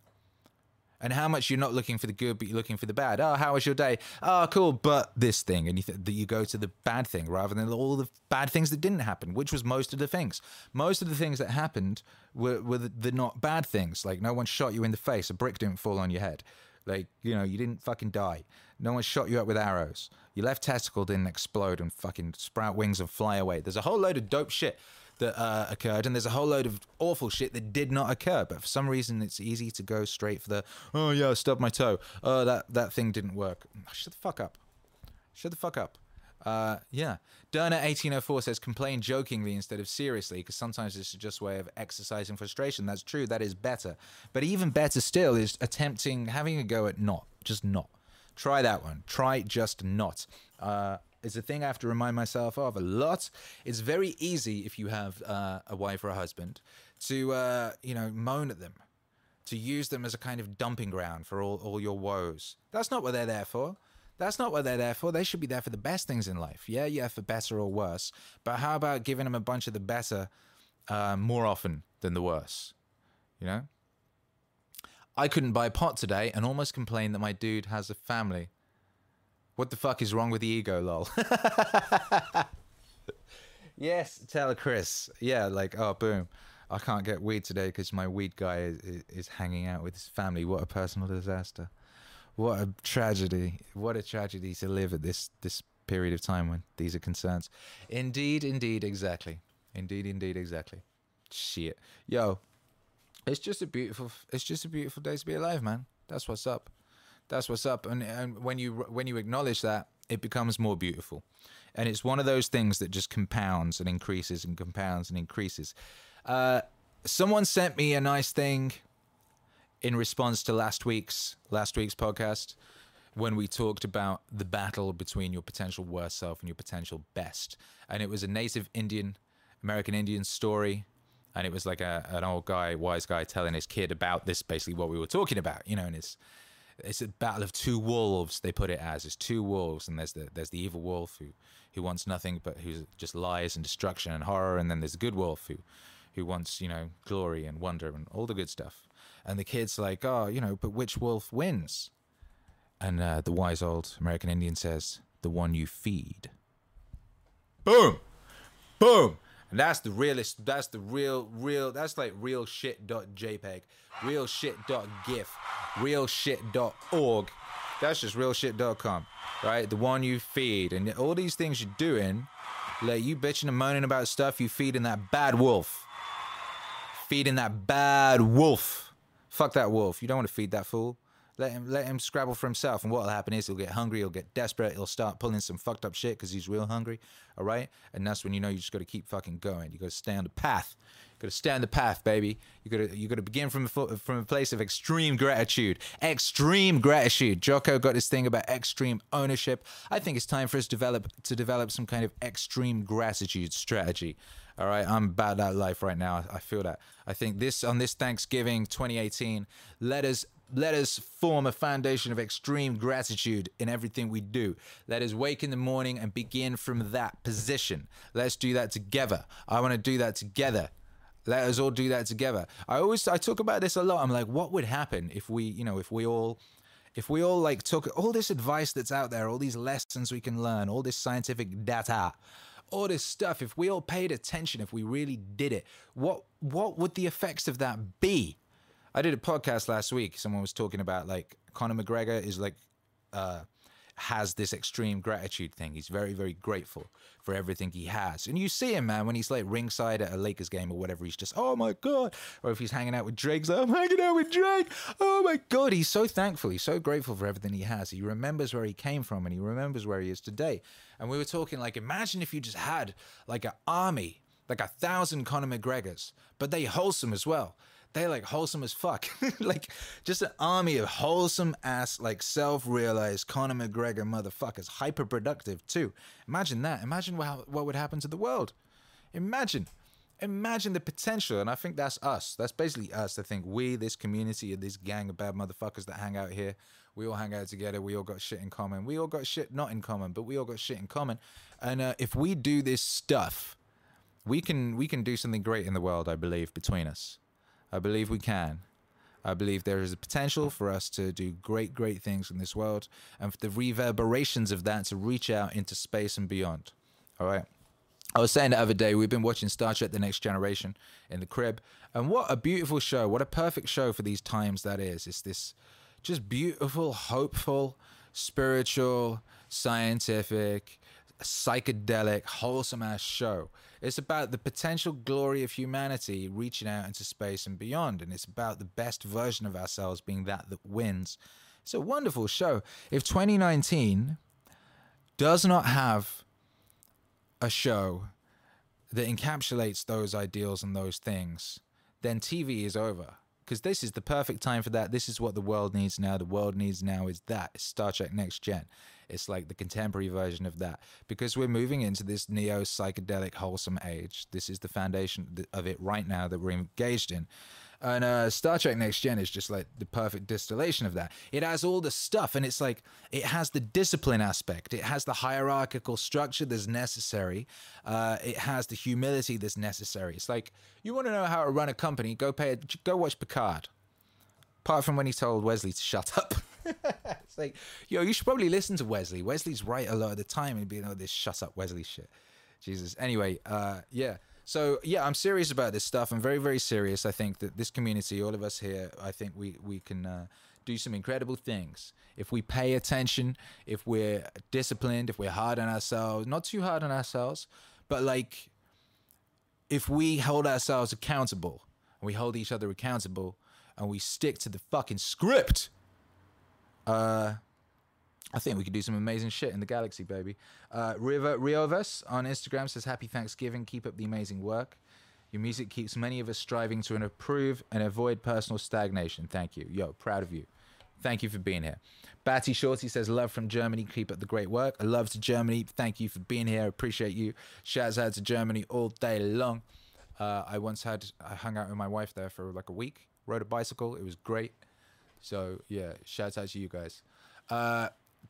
And how much you're not looking for the good, but you're looking for the bad. Oh, how was your day? Oh, cool, but this thing. And you you go to the bad thing rather than all the bad things that didn't happen, which was most of the things. Most of the things that happened were the not bad things. Like, no one shot you in the face. A brick didn't fall on your head. Like, you know, you didn't fucking die. No one shot you up with arrows. Your left testicle didn't explode and fucking sprout wings and fly away. There's a whole load of dope shit that occurred, and there's a whole load of awful shit that did not occur, but for some reason it's easy to go straight for the, oh yeah, I stubbed my toe, oh that thing didn't work. Shut the fuck up. Shut the fuck up. Yeah. Derna1804 says, complain jokingly instead of seriously, because sometimes this is just a way of exercising frustration. That's true, that is better. But even better still is attempting, having a go at not. Just not. Try that one. Try just not. It's a thing I have to remind myself of a lot. It's very easy if you have a wife or a husband to, you know, moan at them, to use them as a kind of dumping ground for all your woes. That's not what they're there for. That's not what they're there for. They should be there for the best things in life. Yeah, yeah, for better or worse. But how about giving them a bunch of the better more often than the worse, you know? I couldn't buy pot today and almost complained that my dude has a family. What the fuck is wrong with the ego, lol? Yes, tell Chris. Yeah, like, oh, boom. I can't get weed today because my weed guy is hanging out with his family. What a personal disaster. What a tragedy. What a tragedy to live at this period of time when these are concerns. Indeed, indeed, exactly. Indeed, indeed, exactly. Shit. Yo, it's just a beautiful day to be alive, man. That's what's up. That's what's up, and when you acknowledge that, it becomes more beautiful, and it's one of those things that just compounds and increases and compounds and increases. Someone sent me a nice thing in response to last week's podcast when we talked about the battle between your potential worst self and your potential best, and it was a native American Indian story. And it was like an old guy, wise guy, telling his kid about this, basically what we were talking about, you know, and it's a battle of two wolves, they put it as. It's two wolves, and there's the evil wolf who wants nothing but who just lies and destruction and horror, and then there's the good wolf who wants, you know, glory and wonder and all the good stuff. And the kid's like, oh, you know, but which wolf wins? And the wise old American Indian says, the one you feed. Boom! Boom! And that's the realest, that's the real, that's like real shit.jpg, real shit.gif, real shit.org. That's just real shit.com, right? The one you feed. And all these things you're doing, like you bitching and moaning about stuff, you feeding that bad wolf. Feeding that bad wolf. Fuck that wolf. You don't want to feed that fool. Let him scrabble for himself, and what'll happen is he'll get hungry, he'll get desperate, he'll start pulling some fucked up shit because he's real hungry, all right? And that's when you know you just got to keep fucking going. You got to stay on the path. You got to stay on the path, baby. You got to begin from a place of extreme gratitude. Extreme gratitude. Jocko got this thing about extreme ownership. I think it's time for us to develop some kind of extreme gratitude strategy. All right, I'm about that life right now. I feel that. I think on this Thanksgiving 2018, let us form a foundation of extreme gratitude in everything we do. Let us wake in the morning and begin from that position. Let's do that together. I want to do that together. Let us all do that together. I talk about this a lot. I'm like, what would happen if we, you know, if we all like took all this advice that's out there, all these lessons we can learn, all this scientific data, all this stuff, if we all paid attention, if we really did it, what would the effects of that be? I did a podcast last week. Someone was talking about like Conor McGregor is like has this extreme gratitude thing. He's very, very grateful for everything he has. And you see him, man, when he's like ringside at a Lakers game or whatever. He's just, oh my God. Or if he's hanging out with Drake, he's like, I'm hanging out with Drake. Oh my God. He's so thankful. He's so grateful for everything he has. He remembers where he came from and he remembers where he is today. And we were talking like, imagine if you just had like an army, like 1,000 Conor McGregors, but they wholesome as well. They're like wholesome as fuck. Like just an army of wholesome ass, like self-realized Conor McGregor motherfuckers, hyper-productive too. Imagine that. Imagine what would happen to the world. Imagine the potential. And I think that's us. That's basically us. I think we, this community, this gang of bad motherfuckers that hang out here, we all hang out together. We all got shit in common. We all got shit not in common, but we all got shit in common. And if we do this stuff, we can do something great in the world, I believe, between us. I believe we can. I believe there is a potential for us to do great, great things in this world, and for the reverberations of that to reach out into space and beyond. All right. I was saying the other day, we've been watching Star Trek The Next Generation in the crib, and what a beautiful show. What a perfect show for these times that is. It's this just beautiful, hopeful, spiritual, scientific, psychedelic, wholesome-ass show. It's about the potential glory of humanity reaching out into space and beyond, and it's about the best version of ourselves being that that wins. It's a wonderful show. If 2019 does not have a show that encapsulates those ideals and those things, then TV is over. Because this is the perfect time for that. This is what the world needs now. The world needs now is that. It's Star Trek Next Gen. It's like the contemporary version of that. Because we're moving into this neo-psychedelic wholesome age. This is the foundation of it right now that we're engaged in. And Star Trek Next Gen is just like the perfect distillation of that. It has all the stuff, and it's like, it has the discipline aspect. It has the hierarchical structure that's necessary. It has the humility that's necessary. It's like, you want to know how to run a company, go watch Picard. Apart from when he told Wesley to shut up. It's like, yo, you should probably listen to Wesley. Wesley's right a lot of the time, and being like, oh, this shut up Wesley shit. Jesus. Anyway, yeah. So, yeah, I'm serious about this stuff. I'm very, very serious. I think that this community, all of us here, I think we can do some incredible things. If we pay attention, if we're disciplined, if we're hard on ourselves, not too hard on ourselves, but like if we hold ourselves accountable and we hold each other accountable and we stick to the fucking script, I think we could do some amazing shit in the galaxy, baby. Riovas on Instagram says, happy Thanksgiving. Keep up the amazing work. Your music keeps many of us striving to improve and avoid personal stagnation. Thank you. Yo, proud of you. Thank you for being here. Batty Shorty says, love from Germany. Keep up the great work. I love to Germany. Thank you for being here. I appreciate you. Shouts out to Germany all day long. I hung out with my wife there for like a week. Rode a bicycle. It was great. So, yeah, shouts out to you guys.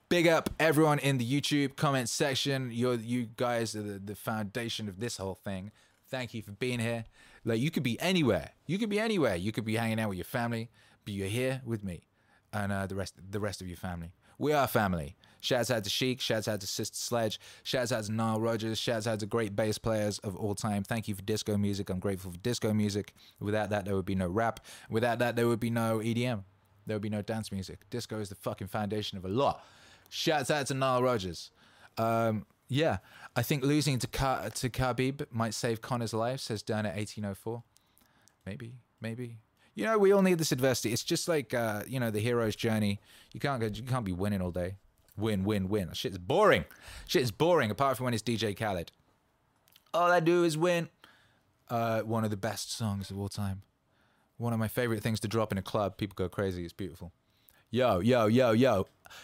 Big up everyone in the YouTube comment section. You guys are the foundation of this whole thing. Thank you for being here. Like, you could be anywhere. You could be anywhere. You could be hanging out with your family, but you're here with me and the rest of your family. We are family. Shouts out to Sheik. Shouts out to Sister Sledge. Shouts out to Nile Rodgers. Shouts out to great bass players of all time. Thank you for disco music. I'm grateful for disco music. Without that, there would be no rap. Without that, there would be no EDM. There would be no dance music. Disco is the fucking foundation of a lot. Shouts out to Nile Rodgers. Yeah, I think losing to Khabib might save Conor's life, says Dana 1804. Maybe. You know, we all need this adversity. It's just like, you know, the hero's journey. You can't be winning all day. Win. Shit's boring. Shit's boring, apart from when it's DJ Khaled. All I do is win. One of the best songs of all time. One of my favorite things to drop in a club. People go crazy. It's beautiful. Yo.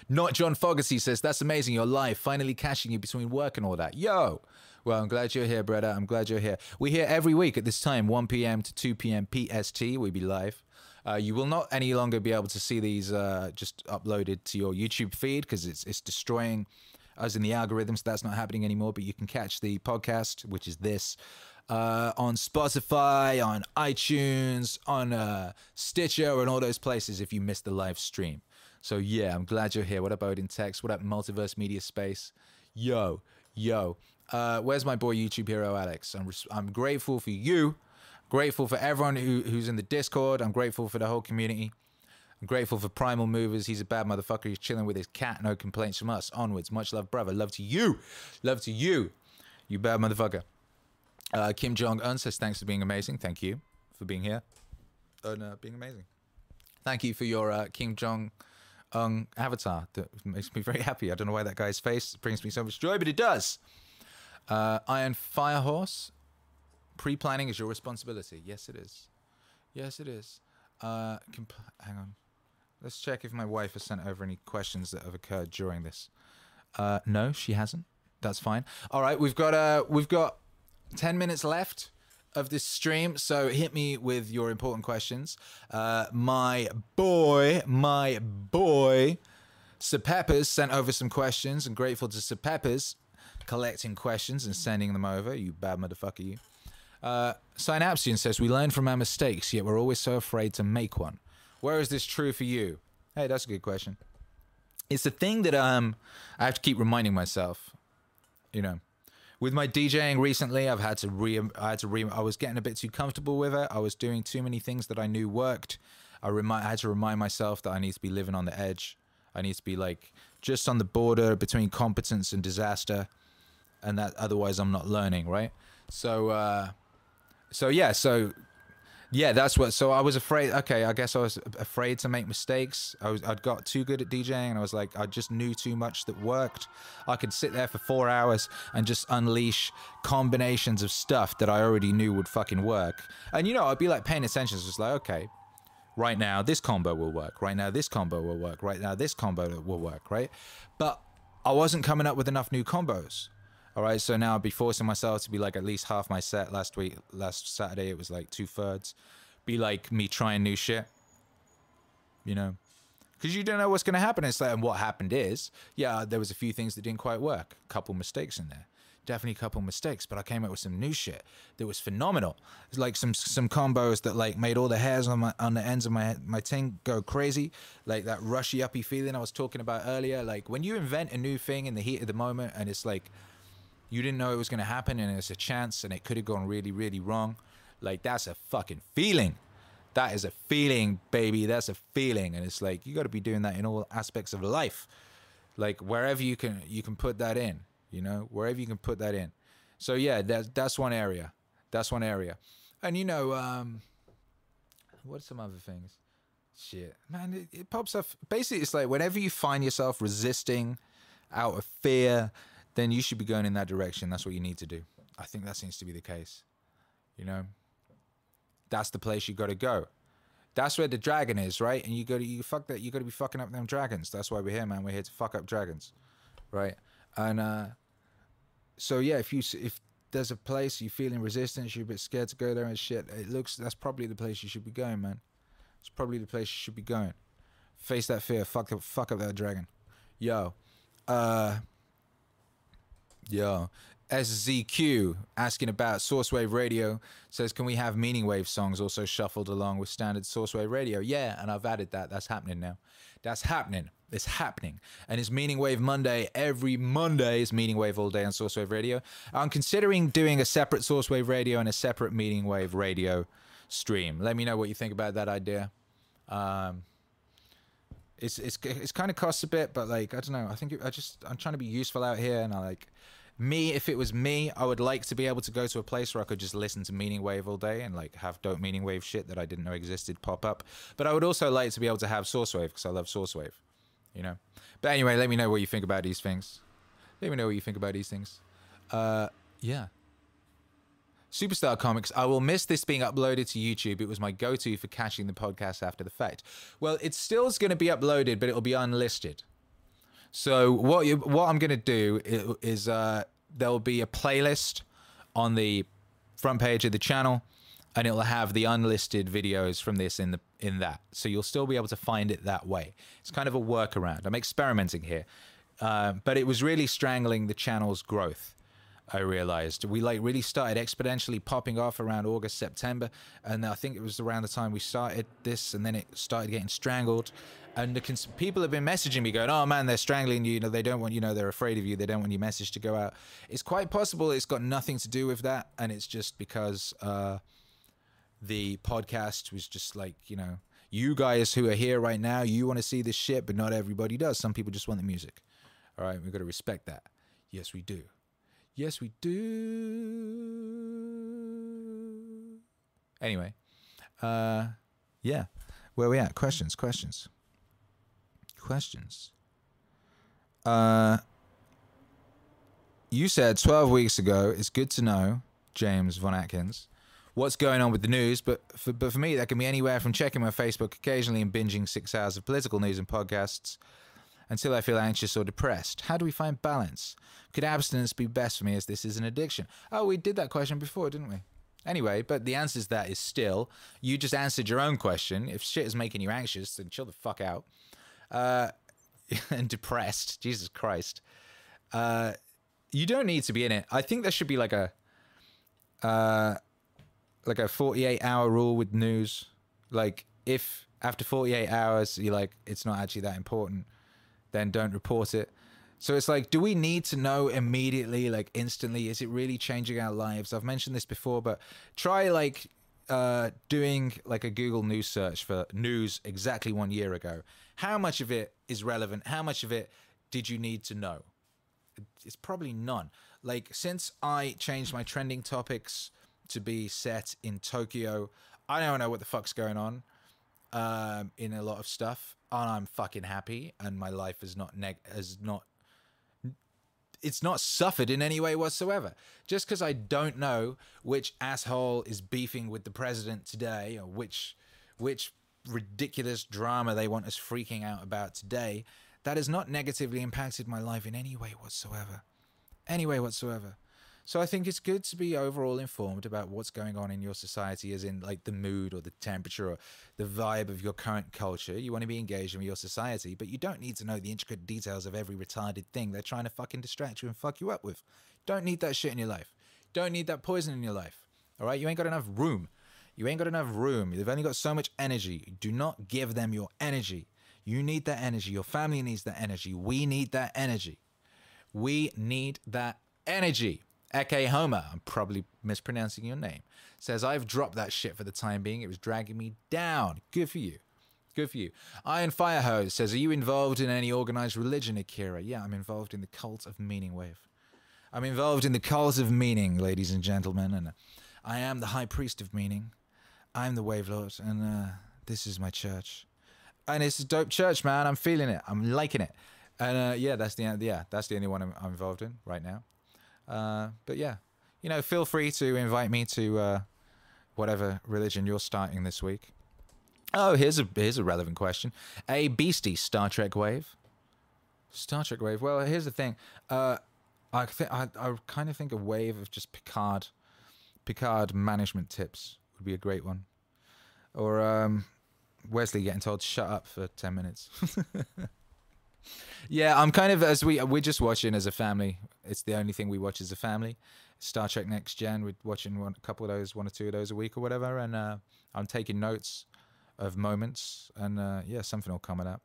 Not John Fogerty says, that's amazing, you're live, finally catching you between work and all that. Yo! Well, I'm glad you're here, brother. I'm glad you're here. We're here every week at this time, 1 p.m. to 2 p.m. PST. We'll be live. You will not any longer be able to see these just uploaded to your YouTube feed because it's destroying us in the algorithms. That's not happening anymore, but you can catch the podcast, which is this, on Spotify, on iTunes, on Stitcher, and all those places if you missed the live stream. So, yeah, I'm glad you're here. What up, Odin Text? What up, Multiverse Media Space? Yo. Where's my boy YouTube hero, Alex? I'm grateful for you. Grateful for everyone who's in the Discord. I'm grateful for the whole community. I'm grateful for Primal Movers. He's a bad motherfucker. He's chilling with his cat. No complaints from us. Onwards. Much love, brother. Love to you. Love to you. You bad motherfucker. Kim Jong-un says, thanks for being amazing. Thank you for being here. And being amazing. Thank you for your Kim Jong-un avatar. That makes me very happy. I don't know why that guy's face brings me so much joy, but it does. Iron Firehorse, pre-planning is your responsibility. Yes, it is. Hang on. Let's check if my wife has sent over any questions that have occurred during this. No, she hasn't. That's fine. All right, we've got 10 minutes left of this stream, so hit me with your important questions. My boy Sir Peppers sent over some questions. I'm grateful to Sir Peppers collecting questions and sending them over. You bad motherfucker, you. Synapsian says, we learn from our mistakes, yet we're always so afraid to make one. Where is this true for you? Hey, that's a good question. It's the thing that I have to keep reminding myself, you know. With my DJing recently, I've had to I was getting a bit too comfortable with it. I was doing too many things that I knew worked. I had to remind myself that I need to be living on the edge. I need to be like just on the border between competence and disaster, and that otherwise I'm not learning, right? So, so yeah, that's what. So I was afraid. Okay, I guess I was afraid to make mistakes. I'd got too good at DJing, and I was like, I just knew too much that worked. I could sit there for 4 hours and just unleash combinations of stuff that I already knew would fucking work. And you know, I'd be like paying attention, just like, okay. Right now, this combo will work. Right now, this combo will work. Right now, this combo will work, right? But I wasn't coming up with enough new combos, all right? So now I'd be forcing myself to be like at least half my set. Last week, last Saturday, it was like 2/3. Be like me trying new shit, you know? Because you don't know what's going to happen. It's like, and what happened is, yeah, there was a few things that didn't quite work. A couple mistakes in there. Definitely a couple mistakes, but I came up with some new shit that was phenomenal. It's like some combos that like made all the hairs on the ends of my ting go crazy, like that rushy uppy feeling I was talking about earlier. Like when you invent a new thing in the heat of the moment, and it's like you didn't know it was going to happen, and it's a chance, and it could have gone really, really wrong. Like that's a fucking feeling. That is a feeling, baby. That's a feeling, and it's like you got to be doing that in all aspects of life. Like wherever you can put that in. You know, wherever you can put that in. So yeah, that's one area. That's one area. And you know, what are some other things? Shit, man, it pops up. Basically, it's like whenever you find yourself resisting out of fear, then you should be going in that direction. That's what you need to do. I think that seems to be the case. You know, that's the place you got to go. That's where the dragon is, right? And you got to be fucking up them dragons. That's why we're here, man. We're here to fuck up dragons, right? And so yeah, if there's a place you're feeling resistance, you're a bit scared to go there and shit, that's probably the place you should be going, man. It's probably the place you should be going. Face that fear, fuck up that dragon. Yo, SZQ asking about Sourcewave Radio, says can we have Meaning Wave songs also shuffled along with standard Sourcewave Radio? Yeah, and I've added that. That's happening now. That's happening. It's happening. And it's Meaning Wave Monday. Every Monday is Meaning Wave all day on Sourcewave Radio. I'm considering doing a separate Sourcewave Radio and a separate Meaning Wave Radio stream. Let me know what you think about that idea. It's kind of costs a bit, but like, I don't know. I think I'm trying to be useful out here, and if it was me, I would like to be able to go to a place where I could just listen to Meaning Wave all day and like have dope Meaning Wave shit that I didn't know existed pop up. But I would also like to be able to have Sourcewave, because I love Sourcewave. You know, but anyway, let me know what you think about these things. Let me know what you think about these things. Yeah. Superstar Comics. I will miss this being uploaded to YouTube. It was my go-to for catching the podcast after the fact. Well, it still is going to be uploaded, but it'll be unlisted. So what I'm going to do is there'll be a playlist on the front page of the channel, and it'll have the unlisted videos from this in that. So you'll still be able to find it that way. It's kind of a workaround. I'm experimenting here. But it was really strangling the channel's growth, I realized. We like really started exponentially popping off around August, September. And I think it was around the time we started this, and then it started getting strangled. And the people have been messaging me going, oh man, they're strangling you. You know, they don't want, you know, they're afraid of you. They don't want your message to go out. It's quite possible it's got nothing to do with that. And it's just because... the podcast was just like, you know, you guys who are here right now, you want to see this shit, but not everybody does. Some people just want the music. All right, we've got to respect that. Yes, we do. Yes, we do. Anyway, yeah, where we at? Questions. You said 12 weeks ago, it's good to know, James Von Atkins, what's going on with the news, but for me, that can be anywhere from checking my Facebook occasionally and binging 6 hours of political news and podcasts until I feel anxious or depressed. How do we find balance? Could abstinence be best for me, as this is an addiction? Oh, we did that question before, didn't we? Anyway, but the answer to that is still, you just answered your own question. If shit is making you anxious, then chill the fuck out. And depressed, Jesus Christ. You don't need to be in it. I think there should be like a 48-hour rule with news. Like, if After 48 hours, you're like, it's not actually that important. Then don't report it. So it's like, do we need to know immediately, like instantly? Is it really changing our lives? I've mentioned this before, but try like doing like a Google News search for news exactly 1 year ago. How much of it is relevant? How much of it did you need to know? It's probably none. Like since I changed my trending topics to be set in Tokyo, I don't know what the fuck's going on in a lot of stuff, and I'm fucking happy, and my life is not it's not suffered in any way whatsoever. Just because I don't know which asshole is beefing with the president today, or which ridiculous drama they want us freaking out about today, that has not negatively impacted my life in any way whatsoever. Any way whatsoever. So I think it's good to be overall informed about what's going on in your society, as in like the mood or the temperature or the vibe of your current culture. You want to be engaged in your society, but you don't need to know the intricate details of every retarded thing they're trying to fucking distract you and fuck you up with. Don't need that shit in your life. Don't need that poison in your life. All right? You ain't got enough room. You ain't got enough room. They've only got so much energy. Do not give them your energy. You need that energy. Your family needs that energy. We need that energy. We need that energy. Eke Homer, I'm probably mispronouncing your name, says, I've dropped that shit for the time being. It was dragging me down. Good for you. Good for you. Iron Firehose says, are you involved in any organized religion, Akira? Yeah, I'm involved in the cult of Meaning Wave. I'm involved in the cult of meaning, ladies and gentlemen. And I am the high priest of meaning. I'm the Wave Lord. And this is my church. And it's a dope church, man. I'm feeling it. I'm liking it. And yeah, that's the only one I'm involved in right now. But yeah, you know, feel free to invite me to whatever religion you're starting this week. Oh, here's a relevant question. A beastie, Star Trek Wave. Star Trek Wave. Well, here's the thing. I kind of think a wave of just Picard management tips would be a great one, or Wesley getting told shut up for 10 minutes. Yeah, I'm kind of, as we're just watching as a family. It's the only thing we watch as a family. Star Trek Next Gen, we're watching one or two of those a week or whatever, and I'm taking notes of moments, and yeah, something will come of that.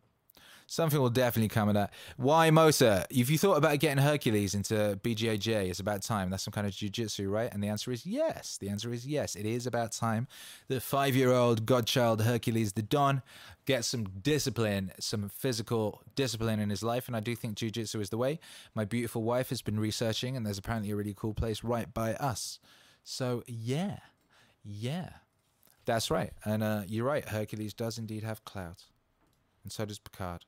Something will definitely come of that. Why Mosa? If you thought about getting Hercules into BJJ, it's about time. That's some kind of jiu-jitsu, right? And the answer is yes. The answer is yes. It is about time that 5-year-old godchild Hercules the Don gets some discipline, some physical discipline in his life. And I do think jiu-jitsu is the way. My beautiful wife has been researching, and there's apparently a really cool place right by us. So yeah, yeah, that's right. And you're right. Hercules does indeed have clout. And so does Picard.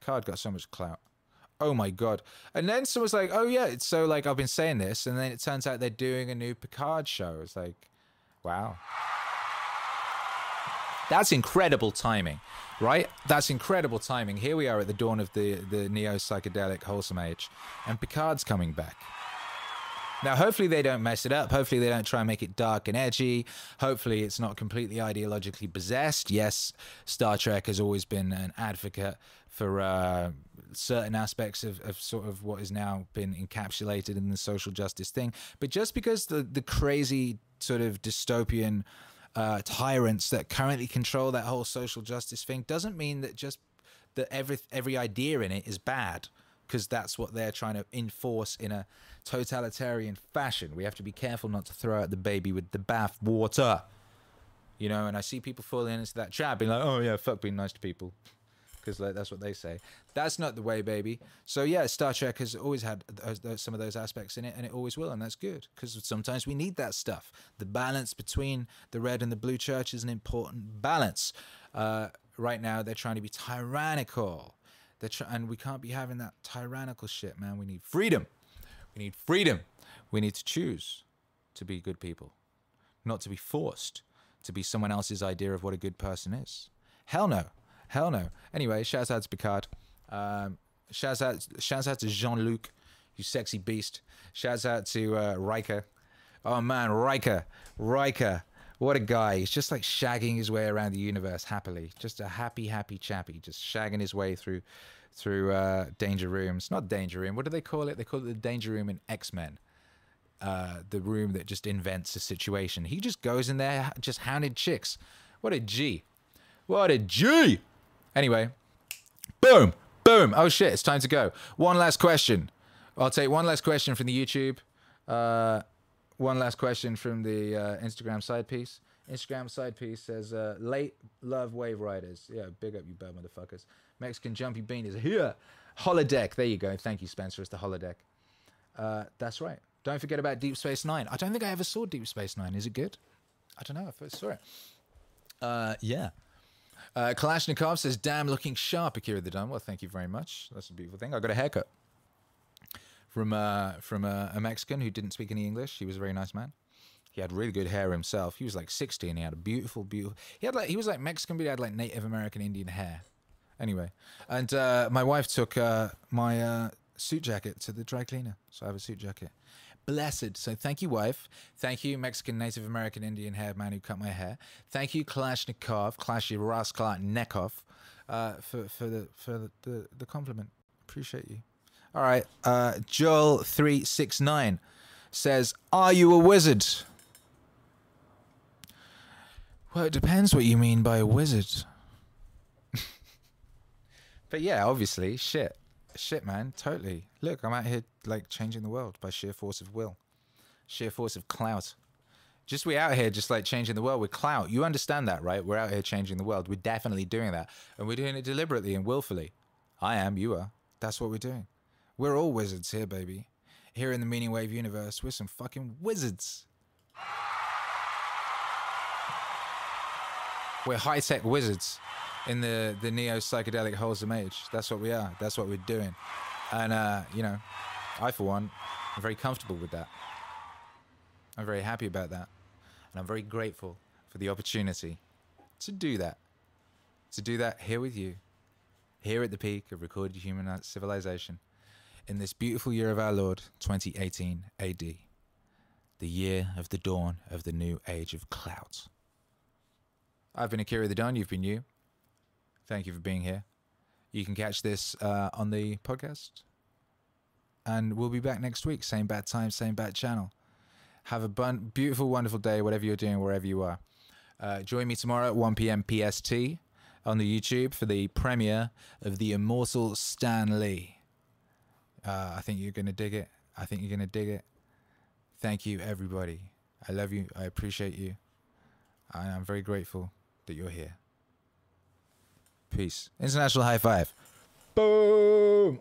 Picard got so much clout. Oh my god. And then someone's like, oh yeah, it's so like I've been saying this, and then it turns out they're doing a new Picard show. It's like, wow. That's incredible timing, right? That's incredible timing. Here we are at the dawn of the neo-psychedelic wholesome age, and Picard's coming back. Now, hopefully they don't mess it up. Hopefully they don't try and make it dark and edgy. Hopefully it's not completely ideologically possessed. Yes, Star Trek has always been an advocate for certain aspects of sort of what has now been encapsulated in the social justice thing. But just because the crazy sort of dystopian tyrants that currently control that whole social justice thing doesn't mean that just that every idea in it is bad, because that's what they're trying to enforce in a totalitarian fashion. We have to be careful not to throw out the baby with the bathwater. You know, and I see people falling into that trap, being like, oh yeah, fuck being nice to people, because like, that's what they say. That's not the way, baby. So yeah, Star Trek has always had some of those aspects in it, and it always will, and that's good, because sometimes we need that stuff. The balance between the red and the blue church is an important balance. Right now, they're trying to be tyrannical. And we can't be having that tyrannical shit, man. We need freedom. We need freedom. We need to choose to be good people, not to be forced to be someone else's idea of what a good person is. Hell no. Hell no. Anyway, shouts out to Picard. Shouts out to Jean-Luc, you sexy beast. Shouts out to Riker. Oh, man, Riker. Riker. What a guy. He's just like shagging his way around the universe happily. Just a happy, happy chappy. Just shagging his way through danger rooms. Not danger room. What do they call it? They call it the danger room in X-Men. The room that just invents a situation. He just goes in there, just hounded chicks. What a G. What a G! Anyway. Boom! Boom! Oh shit, it's time to go. One last question. I'll take one last question from the YouTube. One last question from the Instagram side piece. Instagram side piece says, late love wave riders. Yeah, big up you bad motherfuckers. Mexican jumpy bean is here. Holodeck. There you go. Thank you, Spencer. It's the holodeck. That's right. Don't forget about Deep Space Nine. I don't think I ever saw Deep Space Nine. Is it good? I don't know. I first saw it. Yeah. Kalashnikov says, damn, looking sharp, Akira the Don. Well, thank you very much. That's a beautiful thing. I got a haircut from a Mexican who didn't speak any English. He was a very nice man. He had really good hair himself. He was like 60 and he had a beautiful. He was like Mexican, but he had like Native American Indian hair. Anyway, and my wife took my suit jacket to the dry cleaner, so I have a suit jacket. Blessed. So thank you, wife. Thank you, Mexican, Native American, Indian hair man who cut my hair. Thank you, Kalashnikov, Kalashy Raskolnikov, for the compliment. Appreciate you. All right. Joel 369 says, "Are you a wizard?" Well, it depends what you mean by a wizard. But yeah, obviously, shit, man, totally. Look, I'm out here like changing the world by sheer force of will, sheer force of clout. Just we out here just like changing the world with clout. You understand that, right? We're out here changing the world. We're definitely doing that, and we're doing it deliberately and willfully. I am. You are. That's what we're doing. We're all wizards here, baby. Here in the Meaning Wave universe, we're some fucking wizards. We're high-tech wizards in the neo-psychedelic halls of mage. That's what we are. That's what we're doing. And, you know, I, for one, am very comfortable with that. I'm very happy about that. And I'm very grateful for the opportunity to do that. To do that here with you. Here at the peak of recorded human civilization. In this beautiful year of our Lord, 2018 AD. The year of the dawn of the new age of clout. I've been Akira the Don, you've been you. Thank you for being here. You can catch this on the podcast. And we'll be back next week. Same bad time, same bad channel. Have a beautiful, wonderful day, whatever you're doing, wherever you are. Join me tomorrow at 1 p.m. PST on the YouTube for the premiere of The Immortal Stan Lee. I think you're going to dig it. I think you're going to dig it. Thank you, everybody. I love you. I appreciate you. I am very grateful that you're here. Peace. International high five. Boom!